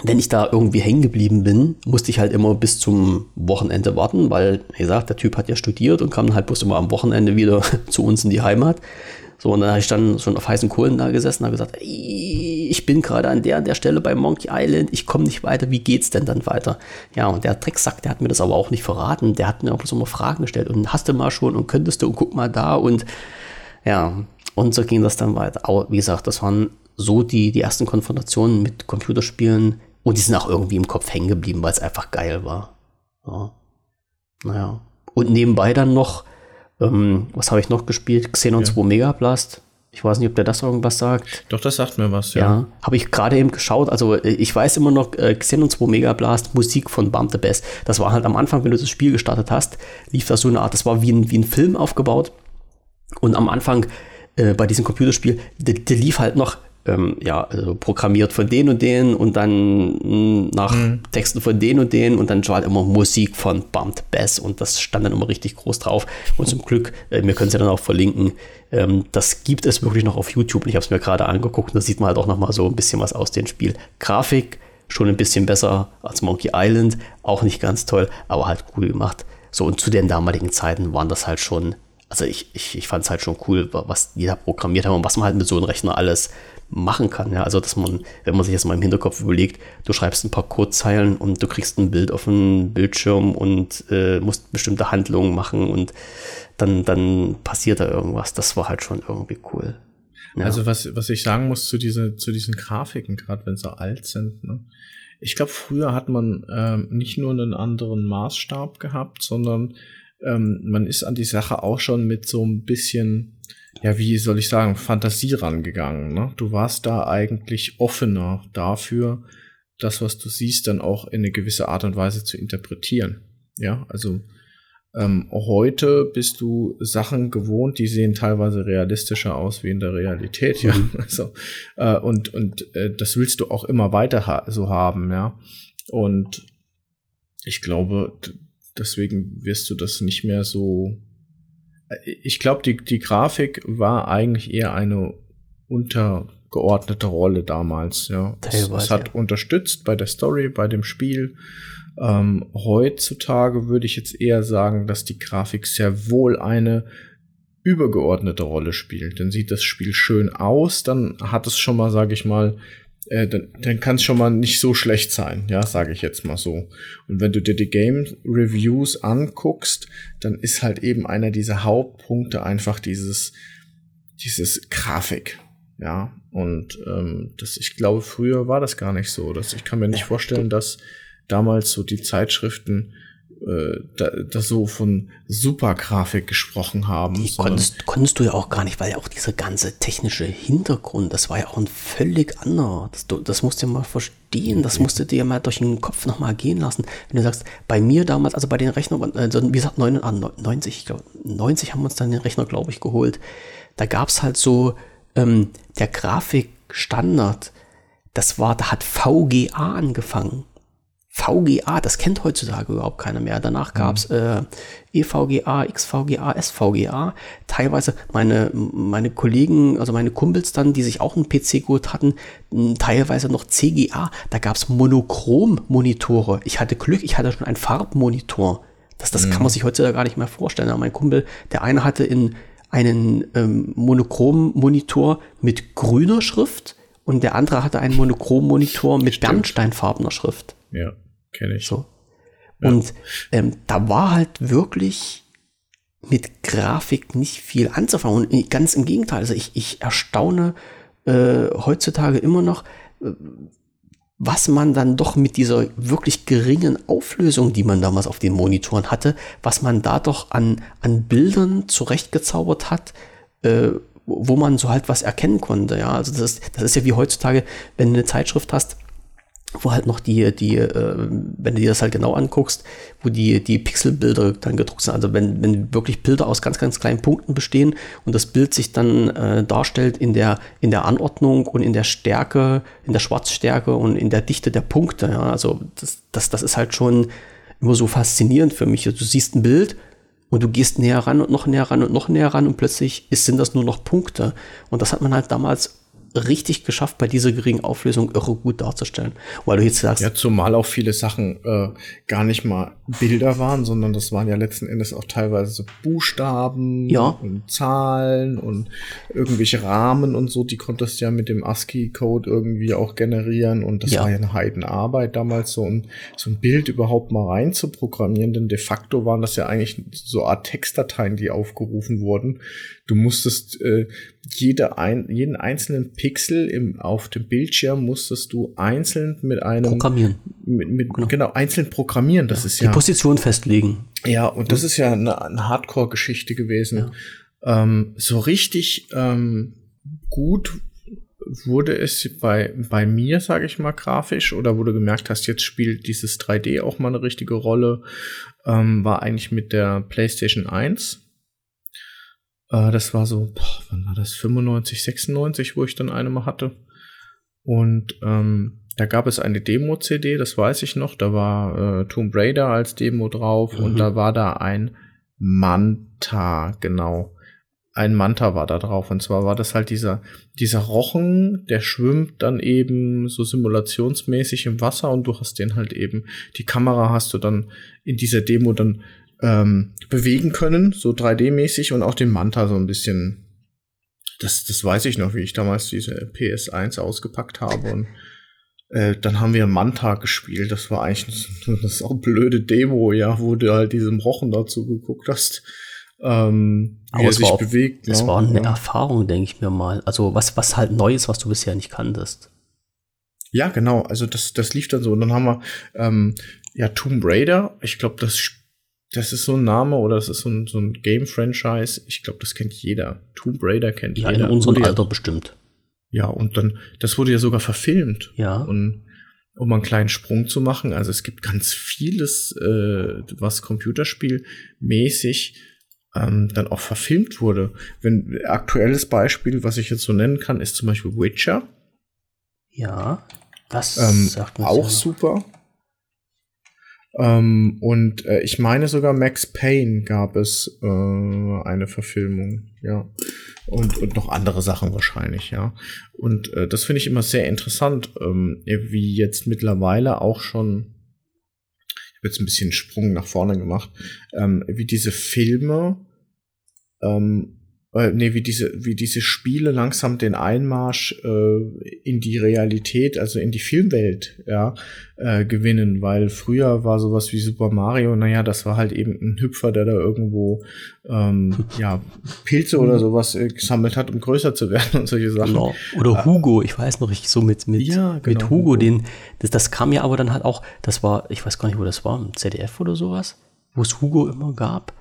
wenn ich da irgendwie hängen geblieben bin, musste ich halt immer bis zum Wochenende warten, weil, wie gesagt, der Typ hat ja studiert und kam dann halt bloß immer am Wochenende wieder zu uns in die Heimat. So, und dann habe ich dann schon auf heißen Kohlen da gesessen und habe gesagt, ich bin gerade an der an der Stelle bei Monkey Island, ich komme nicht weiter, wie geht's denn dann weiter? Ja, und der Drecksack, der hat mir das aber auch nicht verraten, der hat mir auch so mal Fragen gestellt und hast du mal schon und könntest du und guck mal da und ja, und so ging das dann weiter. Aber wie gesagt, das waren so die, die ersten Konfrontationen mit Computerspielen und die sind auch irgendwie im Kopf hängen geblieben, weil es einfach geil war. Ja. Naja, und nebenbei dann noch Ähm, was habe ich noch gespielt? Xenon ja. zwei Megablast. Ich weiß nicht, ob der das irgendwas sagt. Doch, das sagt mir was, ja. Ja, habe ich gerade eben geschaut. Also ich weiß immer noch, äh, Xenon zwei Mega Blast, Musik von Bump the Bass. Das war halt am Anfang, wenn du das Spiel gestartet hast, lief das so eine Art, das war wie ein, wie ein Film aufgebaut. Und am Anfang äh, bei diesem Computerspiel, der de lief halt noch, ähm, ja, also programmiert von denen und denen und dann mh, nach mhm. Texten von denen und denen und dann war halt immer Musik von Bump the Bass und das stand dann immer richtig groß drauf. Und zum Glück, äh, wir können es ja dann auch verlinken, ähm, das gibt es wirklich noch auf YouTube und ich habe es mir gerade angeguckt und da sieht man halt auch nochmal so ein bisschen was aus dem Spiel. Grafik schon ein bisschen besser als Monkey Island, auch nicht ganz toll, aber halt cool gemacht. So, und zu den damaligen Zeiten waren das halt schon. Also ich, ich, ich fand es halt schon cool, was die da programmiert haben und was man halt mit so einem Rechner alles machen kann. Ja? Also dass man, wenn man sich das mal im Hinterkopf überlegt, du schreibst ein paar Codezeilen und du kriegst ein Bild auf den Bildschirm und äh, musst bestimmte Handlungen machen und dann, dann passiert da irgendwas. Das war halt schon irgendwie cool. Ja. Also was, was ich sagen muss zu, diese, zu diesen Grafiken, gerade wenn sie alt sind, ne? Ich glaube, früher hat man ähm, nicht nur einen anderen Maßstab gehabt, sondern Ähm, man ist an die Sache auch schon mit so ein bisschen, ja, wie soll ich sagen, Fantasie rangegangen, ne? Du warst da eigentlich offener dafür, das, was du siehst, dann auch in eine gewisse Art und Weise zu interpretieren. Ja, also ähm, heute bist du Sachen gewohnt, die sehen teilweise realistischer aus wie in der Realität, ja. Also, äh, und und äh, das willst du auch immer weiter ha- so haben, ja. Und ich glaube, deswegen wirst du das nicht mehr so. Ich glaube, die, die Grafik war eigentlich eher eine untergeordnete Rolle damals. Ja, es, es hat ja unterstützt bei der Story, bei dem Spiel. Ähm, heutzutage würde ich jetzt eher sagen, dass die Grafik sehr wohl eine übergeordnete Rolle spielt. Dann sieht das Spiel schön aus, dann hat es schon mal, sage ich mal, Äh, dann, dann kann es schon mal nicht so schlecht sein, ja, sage ich jetzt mal so. Und wenn du dir die Game-Reviews anguckst, dann ist halt eben einer dieser Hauptpunkte einfach dieses, dieses Grafik, ja. Und ähm, das, ich glaube, früher war das gar nicht so. Das, ich kann mir nicht vorstellen, dass damals so die Zeitschriften äh, da, da so von Super-Grafik gesprochen haben. Die konntest, konntest du ja auch gar nicht, weil ja auch dieser ganze technische Hintergrund, das war ja auch ein völlig anderer. Das, das musst du ja mal verstehen, das musst du dir ja mal durch den Kopf nochmal gehen lassen. Wenn du sagst, bei mir damals, also bei den Rechnern, also wie gesagt, neunundneunzig, ich glaube, neunzig haben wir uns dann den Rechner, glaube ich, geholt. Da gab es halt so, ähm, der Grafikstandard, das war, da hat V G A angefangen. V G A, das kennt heutzutage überhaupt keiner mehr. Danach gab es äh, E V G A, X V G A, S V G A. Teilweise meine, meine Kollegen, also meine Kumpels dann, die sich auch einen P C geholt hatten, teilweise noch C G A. Da gab es Monochrom-Monitore. Ich hatte Glück, ich hatte schon einen Farbmonitor. Das, das mhm. kann man sich heutzutage gar nicht mehr vorstellen. Aber mein Kumpel, der eine hatte in einen ähm, Monochrom-Monitor mit grüner Schrift und der andere hatte einen Monochrom-Monitor mit bernsteinfarbener Schrift. Ja, kenne ich. So. Ja. Und ähm, da war halt wirklich mit Grafik nicht viel anzufangen. Und ganz im Gegenteil. Also ich, ich erstaune äh, heutzutage immer noch, äh, was man dann doch mit dieser wirklich geringen Auflösung, die man damals auf den Monitoren hatte, was man da doch an, an Bildern zurechtgezaubert hat, äh, wo man so halt was erkennen konnte. Ja, also das ist, das ist ja wie heutzutage, wenn du eine Zeitschrift hast, wo halt noch die, die, äh, wenn du dir das halt genau anguckst, wo die, die Pixelbilder dann gedruckt sind. Also wenn, wenn wirklich Bilder aus ganz, ganz kleinen Punkten bestehen und das Bild sich dann äh, darstellt in der, in der Anordnung und in der Stärke, in der Schwarzstärke und in der Dichte der Punkte. Ja? Also das, das, das ist halt schon immer so faszinierend für mich. Du siehst ein Bild und du gehst näher ran und noch näher ran und noch näher ran und plötzlich ist, sind das nur noch Punkte. Und das hat man halt damals richtig geschafft, bei dieser geringen Auflösung irre gut darzustellen. Weil du jetzt sagst. Ja, zumal auch viele Sachen äh, gar nicht mal Bilder waren, sondern das waren ja letzten Endes auch teilweise so Buchstaben, ja, und Zahlen und irgendwelche Rahmen und so, die konntest du ja mit dem ASCII-Code irgendwie auch generieren und das ja. war ja eine Heidenarbeit damals, so ein, so ein Bild überhaupt mal rein zu programmieren, denn de facto waren das ja eigentlich so Art Textdateien, die aufgerufen wurden. Du musstest äh, jede ein, jeden einzelnen Pixel im, auf dem Bildschirm musstest du einzeln mit einem programmieren. Mit, mit, genau. genau, einzeln programmieren. Das ja, ist ja die Position festlegen. Ja, und mhm. das ist ja eine, eine Hardcore-Geschichte gewesen. Ja. Ähm, so richtig ähm, gut wurde es bei, bei mir, sage ich mal, grafisch, oder wo du gemerkt hast, jetzt spielt dieses drei D auch mal eine richtige Rolle, ähm, war eigentlich mit der PlayStation eins. Äh, das war so, boah, wann war das? fünfundneunzig, sechsundneunzig, wo ich dann eine mal hatte. Und ähm, da gab es eine Demo-C D, das weiß ich noch. Da war äh, Tomb Raider als Demo drauf, mhm. und da war da ein Manta, genau. Ein Manta war da drauf. Und zwar war das halt dieser, dieser Rochen, der schwimmt dann eben so simulationsmäßig im Wasser, und du hast den halt eben, die Kamera hast du dann in dieser Demo dann ähm, bewegen können, so drei D-mäßig, und auch den Manta so ein bisschen. Das, das weiß ich noch, wie ich damals diese P S eins ausgepackt habe, und äh, dann haben wir Manta gespielt. Das war eigentlich eine, das ist auch eine blöde Demo, ja, wo du halt diesem Rochen dazu geguckt hast. Ähm, wie er sich bewegt. Das war eine Erfahrung, denke ich mir mal. Also was, was halt neu ist, was du bisher nicht kanntest. Ja, genau. Also das, das lief dann so. Und dann haben wir ähm, ja Tomb Raider. Ich glaube, das, das ist so ein Name, oder das ist so ein, so ein Game-Franchise. Ich glaube, das kennt jeder. Tomb Raider kennt ja jeder. Ja, in unserem Alter bestimmt. Ja, und dann, das wurde ja sogar verfilmt. Ja. Und um einen kleinen Sprung zu machen, also es gibt ganz vieles, äh, was computerspielmäßig Ähm, dann auch verfilmt wurde. Wenn aktuelles Beispiel, was ich jetzt so nennen kann, ist zum Beispiel Witcher. Ja, das ähm, sagt man auch super. Ähm, und äh, ich meine sogar Max Payne gab es äh, eine Verfilmung, ja. Und, und noch andere Sachen wahrscheinlich, ja. Und äh, das finde ich immer sehr interessant, ähm, wie jetzt mittlerweile auch schon jetzt ein bisschen einen Sprung nach vorne gemacht, ähm, wie diese Filme, ähm, äh, nee, wie diese, wie diese Spiele langsam den Einmarsch äh, in die Realität, also in die Filmwelt, ja, äh, gewinnen, weil früher war sowas wie Super Mario, naja, das war halt eben ein Hüpfer, der da irgendwo ähm, ja, Pilze oder sowas äh, gesammelt hat, um größer zu werden und solche Sachen. Genau. Oder Hugo, ich weiß noch, ich so mit, mit, ja, genau, mit Hugo, Hugo. Den, das, das kam ja aber dann halt auch, das war, ich weiß gar nicht, wo das war, im Z D F oder sowas, wo es Hugo immer gab.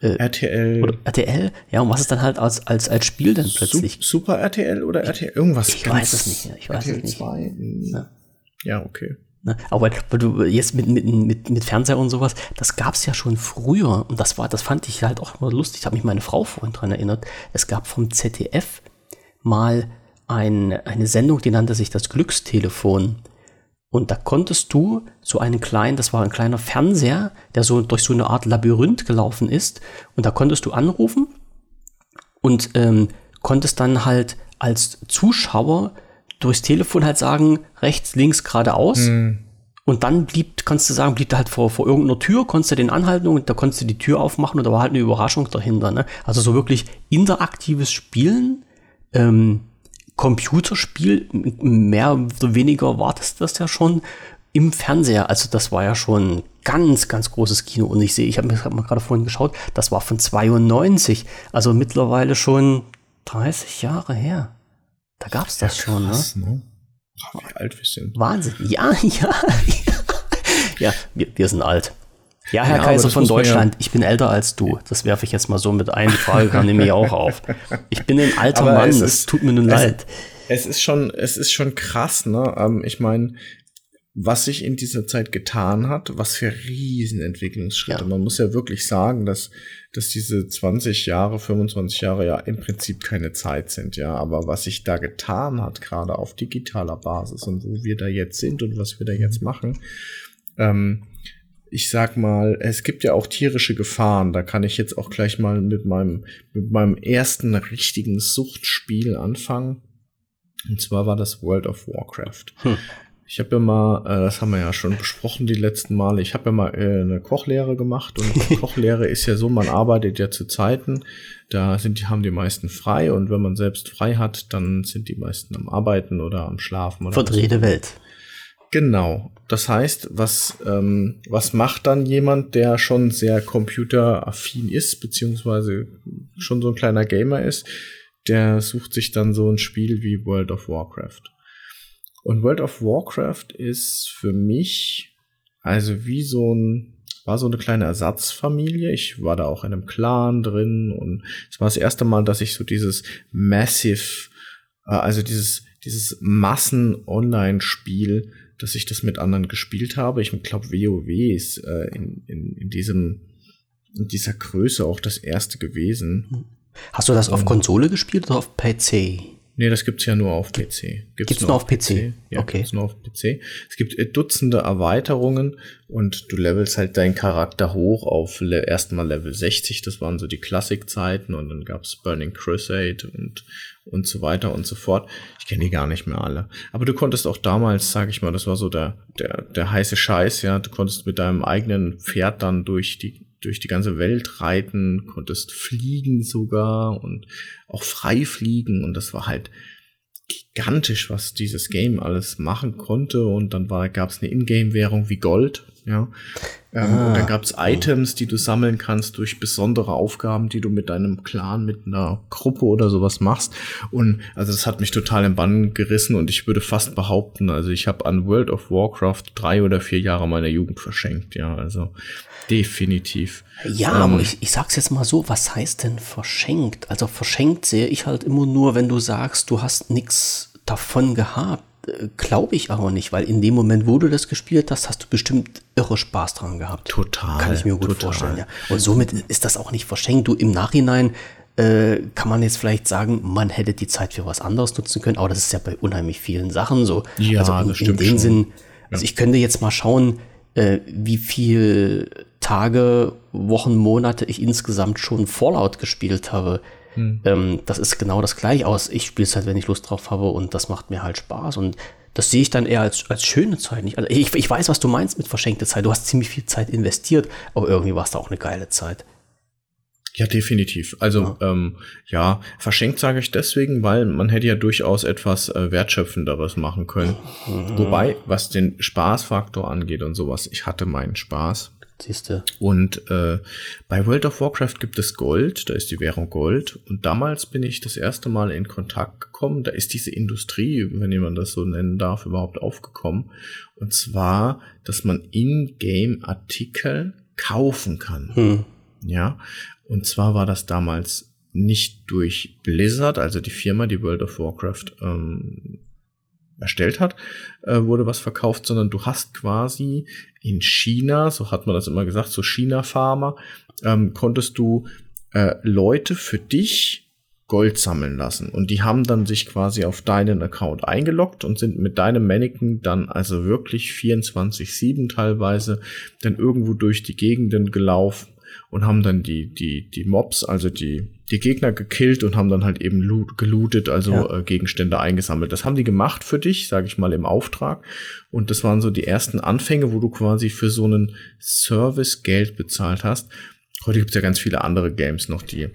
Äh, R T L. Oder R T L, ja, und was ist dann halt als, als, als Spiel dann plötzlich? Super R T L oder R T L? Irgendwas. Ich weiß es nicht. Ich weiß es nicht. R T L zwei. Ja, ja, okay. Ne? Aber weil du jetzt mit, mit, mit, mit Fernseher und sowas, das gab es ja schon früher, und das war, das fand ich halt auch immer lustig. Ich habe mich meine Frau vorhin dran erinnert. Es gab vom Z D F mal ein, eine Sendung, die nannte sich das Glückstelefon. Und da konntest du so einen kleinen, das war ein kleiner Fernseher, der so durch so eine Art Labyrinth gelaufen ist. Und da konntest du anrufen und ähm, konntest dann halt als Zuschauer durchs Telefon halt sagen, rechts, links, geradeaus. Mhm. Und dann blieb, kannst du sagen, blieb da halt vor, vor irgendeiner Tür, konntest du den anhalten, und da konntest du die Tür aufmachen, und da war halt eine Überraschung dahinter. Ne? Also so wirklich interaktives Spielen, ähm, Computerspiel, mehr oder weniger war das, das ja schon im Fernseher. Also das war ja schon ganz, ganz großes Kino. Und ich sehe, ich habe mir hab mal gerade vorhin geschaut, das war von zweiundneunzig. Also mittlerweile schon dreißig Jahre her. Da gab es das ja schon, krass, ne? ne? Ach, wie alt wir sind. Wahnsinn. Ja, ja. Ja, wir, wir sind alt. Ja, Herr ja, Kaiser von Deutschland, ja, ich bin älter als du. Das werfe ich jetzt mal so mit ein. Die Frage kam nämlich auch auf. Ich bin ein alter aber Mann, es, es tut mir nun es, leid. Es ist schon, es ist schon krass, ne? Ähm, ich meine, was sich in dieser Zeit getan hat, was für Riesenentwicklungsschritte. Ja. Man muss ja wirklich sagen, dass, dass diese zwanzig Jahre, fünfundzwanzig Jahre ja im Prinzip keine Zeit sind, ja. Aber was sich da getan hat, gerade auf digitaler Basis, und wo wir da jetzt sind und was wir da jetzt machen, ähm, ich sag mal, es gibt ja auch tierische Gefahren. Da kann ich jetzt auch gleich mal mit meinem, mit meinem ersten richtigen Suchtspiel anfangen. Und zwar war das World of Warcraft. Hm. Ich habe ja mal, äh, das haben wir ja schon besprochen die letzten Male, ich habe ja mal äh, eine Kochlehre gemacht. Und Kochlehre ist ja so, man arbeitet ja zu Zeiten, da sind die, haben die meisten frei. Und wenn man selbst frei hat, dann sind die meisten am Arbeiten oder am Schlafen. Oder verdrehte Welt. Genau. Das heißt, was, ähm, was macht dann jemand, der schon sehr computeraffin ist, beziehungsweise schon so ein kleiner Gamer ist, der sucht sich dann so ein Spiel wie World of Warcraft. Und World of Warcraft ist für mich, also wie so ein, war so eine kleine Ersatzfamilie. Ich war da auch in einem Clan drin, und es war das erste Mal, dass ich so dieses Massive Äh, also dieses, dieses Massen-Online-Spiel, dass ich das mit anderen gespielt habe. Ich glaube, WoW ist äh, in, in, in diesem, in dieser Größe auch das erste gewesen. Hast du das auf Konsole gespielt oder auf P C? Nee, das gibt's ja nur auf P C. Gibt's, gibt's nur, nur auf P C? P C. Ja, okay. Gibt's nur auf P C. Es gibt Dutzende Erweiterungen und du levelst halt deinen Charakter hoch auf le- erstmal Level sechzig. Das waren so die Klassikzeiten und dann gab's Burning Crusade und und so weiter und so fort. Ich kenne die gar nicht mehr alle. Aber du konntest auch damals, sag ich mal, das war so der der der heiße Scheiß, ja, du konntest mit deinem eigenen Pferd dann durch die durch die ganze Welt reiten, konntest fliegen sogar und auch frei fliegen und das war halt gigantisch, was dieses Game alles machen konnte und dann war, gab es eine Ingame-Währung wie Gold, ja, ähm, ah. und dann gab es Items, die du sammeln kannst durch besondere Aufgaben, die du mit deinem Clan, mit einer Gruppe oder sowas machst und also das hat mich total in Bann gerissen und ich würde fast behaupten, also ich habe an World of Warcraft drei oder vier Jahre meiner Jugend verschenkt, ja, also definitiv. Ja, ähm, aber ich, ich sag's jetzt mal so, was heißt denn verschenkt? Also verschenkt sehe ich halt immer nur, wenn du sagst, du hast nichts davon gehabt. Glaube ich aber nicht, weil in dem Moment, wo du das gespielt hast, hast du bestimmt irre Spaß dran gehabt. Total. Kann ich mir gut total. vorstellen, ja. Und somit ist das auch nicht verschenkt. Du, im Nachhinein äh, kann man jetzt vielleicht sagen, man hätte die Zeit für was anderes nutzen können, aber das ist ja bei unheimlich vielen Sachen so. Ja, also in, das stimmt in dem schon. Sinn, also ja. Ich könnte jetzt mal schauen, äh, wie viel Tage, Wochen, Monate ich insgesamt schon Fallout gespielt habe. Hm. Ähm, das ist genau das gleiche aus. Ich spiele es halt, wenn ich Lust drauf habe und das macht mir halt Spaß und das sehe ich dann eher als, als schöne Zeit. Nicht? Also ich, ich weiß, was du meinst mit verschenkte Zeit. Du hast ziemlich viel Zeit investiert, aber irgendwie war es da auch eine geile Zeit. Ja, definitiv. Also, ja, ähm, ja verschenkt sage ich deswegen, weil man hätte ja durchaus etwas äh, Wertschöpfenderes machen können. Mhm. Wobei, was den Spaßfaktor angeht und sowas, ich hatte meinen Spaß. Siehste. Und äh, bei World of Warcraft gibt es Gold, da ist die Währung Gold und damals bin ich das erste Mal in Kontakt gekommen, da ist diese Industrie, wenn jemand das so nennen darf, überhaupt aufgekommen und zwar, dass man In-Game-Artikel kaufen kann. Hm. Ja, und zwar war das damals nicht durch Blizzard, also die Firma, die World of Warcraft ähm, erstellt hat, äh, wurde was verkauft, sondern du hast quasi in China, so hat man das immer gesagt, so China-Farmer, ähm, konntest du äh, Leute für dich Gold sammeln lassen. Und die haben dann sich quasi auf deinen Account eingeloggt und sind mit deinem Mannequin dann also wirklich vierundzwanzig sieben teilweise dann irgendwo durch die Gegenden gelaufen und haben dann die, die, die Mobs, also die, die Gegner gekillt und haben dann halt eben loot, gelootet, also ja. äh, Gegenstände eingesammelt. Das haben die gemacht für dich, sage ich mal, im Auftrag. Und das waren so die ersten Anfänge, wo du quasi für so einen Service Geld bezahlt hast. Heute gibt's ja ganz viele andere Games noch, die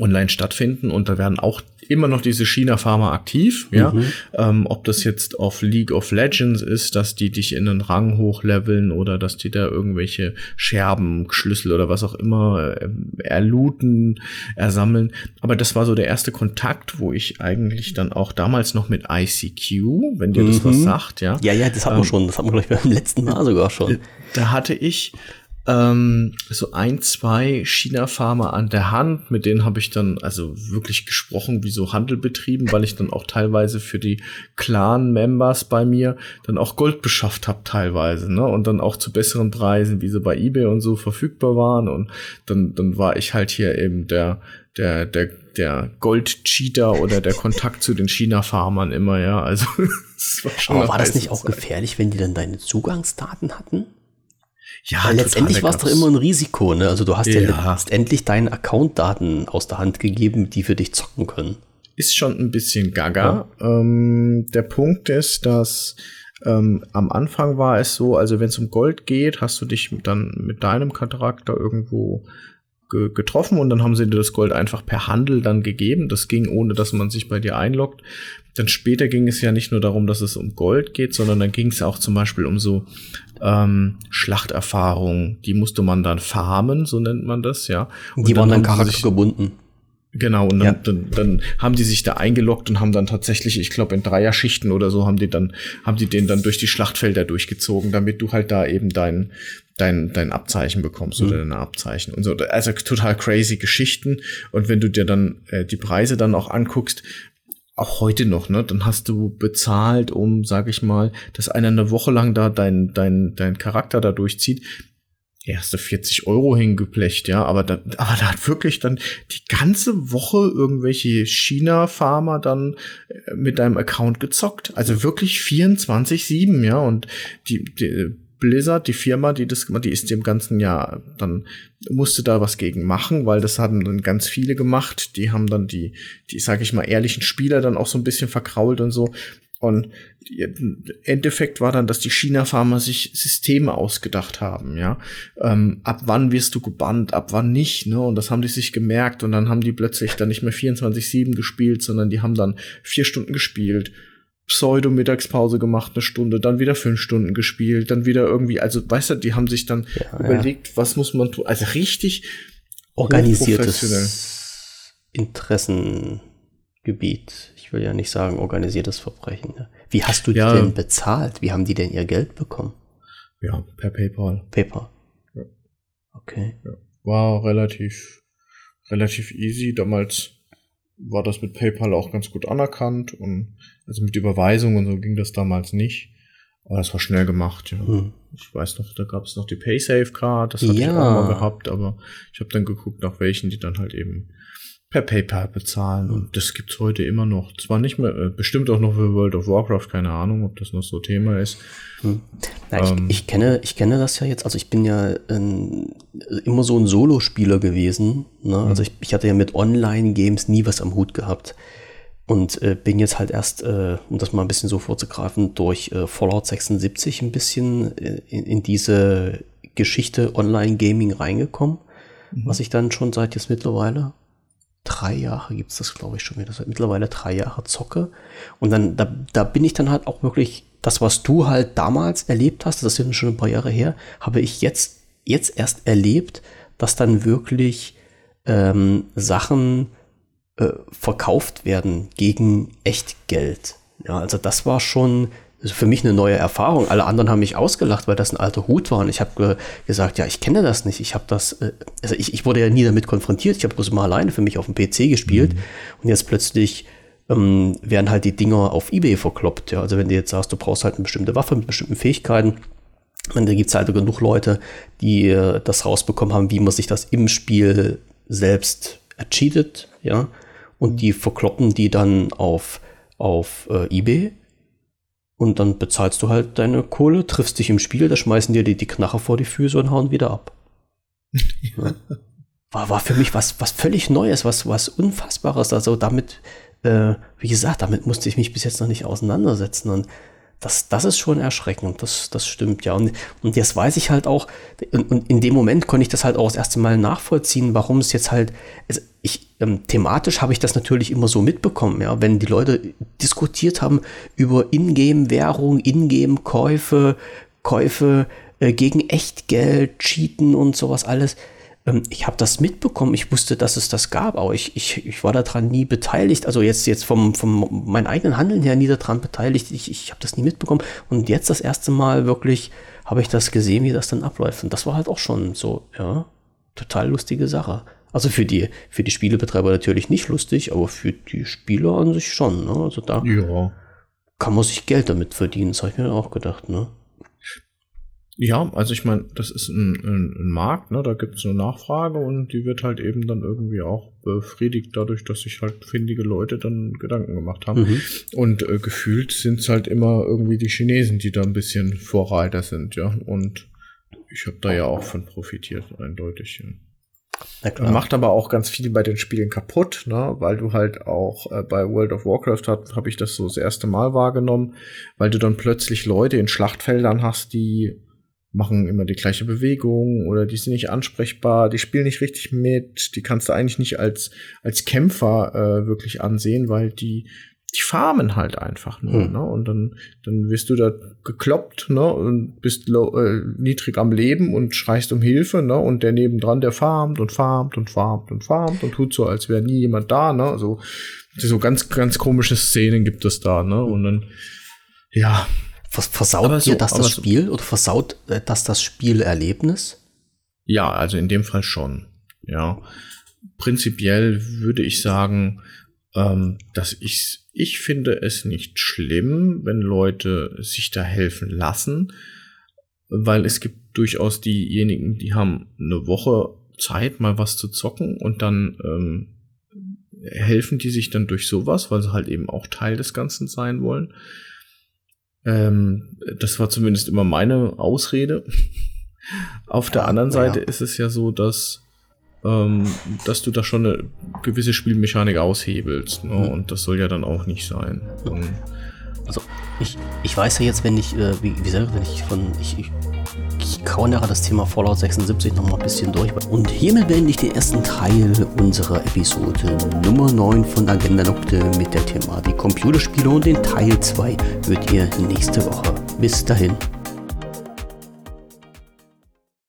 online stattfinden und da werden auch immer noch diese China-Farmer aktiv, ja. Mhm. Ähm, ob das jetzt auf League of Legends ist, dass die dich in einen Rang hochleveln oder dass die da irgendwelche Scherben, Schlüssel oder was auch immer äh, erlooten, ersammeln. Aber das war so der erste Kontakt, wo ich eigentlich dann auch damals noch mit I C Q, wenn dir mhm. das was sagt, ja. Ja, ja, das hatten ähm, wir schon, das hatten wir gleich beim letzten Mal sogar schon. Da hatte ich Ähm, so ein, zwei China-Farmer an der Hand, mit denen habe ich dann also wirklich gesprochen, wie so Handel betrieben, weil ich dann auch teilweise für die Clan-Members bei mir dann auch Gold beschafft habe teilweise, ne, und dann auch zu besseren Preisen, wie sie bei eBay und so verfügbar waren und dann dann war ich halt hier eben der der der der Gold-Cheater oder der Kontakt zu den China-Farmern immer, ja, also das war schon. Aber war das nicht auch gefährlich, wenn die dann deine Zugangsdaten hatten? Ja, weil letztendlich war es doch immer ein Risiko, ne? Also du hast ja, ja letztendlich deine Account-Daten aus der Hand gegeben, die für dich zocken können. Ist schon ein bisschen gaga. Ja. Ähm, der Punkt ist, dass ähm, am Anfang war es so, also wenn es um Gold geht, hast du dich dann mit deinem Charakter irgendwo ge- getroffen und dann haben sie dir das Gold einfach per Handel dann gegeben. Das ging, ohne dass man sich bei dir einloggt. Dann später ging es ja nicht nur darum, dass es um Gold geht, sondern dann ging es auch zum Beispiel um so ähm, Schlachterfahrungen. Die musste man dann farmen, so nennt man das, ja. Und die waren dann charaktergebunden. Genau, und dann, ja. dann, dann haben die sich da eingeloggt und haben dann tatsächlich, ich glaube, in Dreierschichten oder so, haben die dann, haben die den dann durch die Schlachtfelder durchgezogen, damit du halt da eben dein, dein, dein Abzeichen bekommst mhm. oder deine Abzeichen und so. Also total crazy Geschichten. Und wenn du dir dann äh, die Preise dann auch anguckst, auch heute noch, ne? Dann hast du bezahlt, um, sag ich mal, dass einer eine Woche lang da dein, dein, dein Charakter da durchzieht. Erste vierzig Euro hingeplecht, ja, aber da, aber da hat wirklich dann die ganze Woche irgendwelche China-Farmer dann mit deinem Account gezockt. Also wirklich vierundzwanzig sieben, ja, und die, die Blizzard, die Firma, die das gemacht, die ist dem ganzen Jahr, dann musste da was gegen machen, weil das haben dann ganz viele gemacht. Die haben dann die, die, sag ich mal, ehrlichen Spieler dann auch so ein bisschen verkrault und so. Und im Endeffekt war dann, dass die China-Farmer sich Systeme ausgedacht haben, ja. Ähm, ab wann wirst du gebannt, ab wann nicht, ne? Und das haben die sich gemerkt. Und dann haben die plötzlich dann nicht mehr vierundzwanzig sieben gespielt, sondern die haben dann vier Stunden gespielt, Pseudo-Mittagspause gemacht, eine Stunde, dann wieder fünf Stunden gespielt, dann wieder irgendwie, also, weißt du, die haben sich dann ja, überlegt, ja. was muss man tun? Also richtig organisiertes Interessengebiet. Ich will ja nicht sagen organisiertes Verbrechen. Ne? Wie hast du die ja. denn bezahlt? Wie haben die denn ihr Geld bekommen? Ja, per PayPal. PayPal. Ja. Okay. Ja. War relativ, relativ easy. Damals war das mit PayPal auch ganz gut anerkannt. Und also mit Überweisung und so ging das damals nicht. Aber das war schnell gemacht. Ja. Hm. Ich weiß noch, da gab es noch die PaySafe-Card. Das hatte ja. ich auch mal gehabt. Aber ich habe dann geguckt, nach welchen die dann halt eben per PayPal bezahlen, und das gibt's heute immer noch. Zwar nicht mehr, äh, bestimmt auch noch für World of Warcraft, keine Ahnung, ob das noch so Thema ist. Hm. Na, ähm, ich, ich kenne, ich kenne das ja jetzt, also ich bin ja ähm, immer so ein Solospieler gewesen, ne? Mhm. Also ich, ich hatte ja mit Online-Games nie was am Hut gehabt und äh, bin jetzt halt erst, äh, um das mal ein bisschen so vorzugreifen, durch äh, Fallout sechsundsiebzig ein bisschen äh, in, in diese Geschichte Online-Gaming reingekommen, mhm. was ich dann schon seit jetzt mittlerweile Drei Jahre gibt's das, glaube ich, schon wieder. Mittlerweile drei Jahre zocke. Und dann, da, da bin ich dann halt auch wirklich, das, was du halt damals erlebt hast, das sind schon ein paar Jahre her, habe ich jetzt, jetzt erst erlebt, dass dann wirklich ähm, Sachen äh, verkauft werden gegen Echtgeld. Ja, also das war schon für mich eine neue Erfahrung. Alle anderen haben mich ausgelacht, weil das ein alter Hut war. Und ich habe ge- gesagt, ja, ich kenne das nicht. Ich habe das, äh, also ich, ich wurde ja nie damit konfrontiert. Ich habe bloß mal alleine für mich auf dem P C gespielt. Mhm. Und jetzt plötzlich ähm, werden halt die Dinger auf eBay verkloppt. Ja, also wenn du jetzt sagst, du brauchst halt eine bestimmte Waffe mit bestimmten Fähigkeiten, und da gibt es halt genug Leute, die äh, das rausbekommen haben, wie man sich das im Spiel selbst ercheatet, ja. Und die verkloppen die dann auf, auf äh, eBay. Und dann bezahlst du halt deine Kohle, triffst dich im Spiel, da schmeißen dir die, die Knarre vor die Füße und hauen wieder ab. Ja. War, war für mich was, was völlig Neues, was, was Unfassbares. Also damit, äh, wie gesagt, damit musste ich mich bis jetzt noch nicht auseinandersetzen. Und das, das ist schon erschreckend, das, das stimmt ja. Und, und jetzt weiß ich halt auch, und, und in dem Moment konnte ich das halt auch das erste Mal nachvollziehen, warum es jetzt halt, also ich, ähm, thematisch habe ich das natürlich immer so mitbekommen, ja, wenn die Leute diskutiert haben über Ingame-Währung, Ingame-Käufe, Käufe äh, gegen Echtgeld, Cheaten und sowas alles. Ich habe das mitbekommen, ich wusste, dass es das gab, aber ich, ich, ich war daran nie beteiligt, also jetzt, jetzt vom, vom meinem eigenen Handeln her nie daran beteiligt, ich, ich habe das nie mitbekommen und jetzt das erste Mal wirklich habe ich das gesehen, wie das dann abläuft und das war halt auch schon so, ja, total lustige Sache. Also für die, für die Spielebetreiber natürlich nicht lustig, aber für die Spieler an sich schon, ne? Also da ja. kann man sich Geld damit verdienen, das habe ich mir auch gedacht, ne? Ja, also ich meine, das ist ein, ein, ein Markt, ne? Da gibt es eine Nachfrage und die wird halt eben dann irgendwie auch befriedigt dadurch, dass sich halt findige Leute dann Gedanken gemacht haben. Mhm. Und äh, gefühlt sind es halt immer irgendwie die Chinesen, die da ein bisschen Vorreiter sind, ja. Und ich habe da ja auch von profitiert, eindeutig. Ja. Na klar. Macht aber auch ganz viel bei den Spielen kaputt, ne? Weil du halt auch äh, bei World of Warcraft hat, habe ich das so das erste Mal wahrgenommen, weil du dann plötzlich Leute in Schlachtfeldern hast, die machen immer die gleiche Bewegung oder die sind nicht ansprechbar, die spielen nicht richtig mit, die kannst du eigentlich nicht als als Kämpfer äh, wirklich ansehen, weil die die farmen halt einfach nur, hm. ne? Und dann dann wirst du da gekloppt, ne? Und bist low, äh, niedrig am Leben und schreist um Hilfe, ne? Und der nebendran, der farmt und farmt und farmt und farmt und tut so, als wäre nie jemand da, ne? Also so ganz ganz komische Szenen gibt es da, ne? Und dann ja Versaut so, dir das das Spiel so. Oder versaut äh, das das Spielerlebnis? Ja, also in dem Fall schon. Ja, prinzipiell würde ich sagen, ähm, dass ich ich finde es nicht schlimm, wenn Leute sich da helfen lassen, weil es gibt durchaus diejenigen, die haben eine Woche Zeit, mal was zu zocken, und dann ähm, helfen die sich dann durch sowas, weil sie halt eben auch Teil des Ganzen sein wollen. Ähm, das war zumindest immer meine Ausrede. Auf der anderen Seite ja. ist es ja so, dass ähm, dass du da schon eine gewisse Spielmechanik aushebelst, ne? Mhm. Und das soll ja dann auch nicht sein. Und also ich, ich weiß ja jetzt, wenn ich äh, wie, wie soll ich, wenn ich von ich, ich, ich kaunere das Thema Fallout sechsundsiebzig noch mal ein bisschen durch. Und hiermit beende ich den ersten Teil unserer Episode Nummer neun von Agenda Nocte mit der Thematik Computerspiele, und den Teil zwei hört ihr nächste Woche. Bis dahin.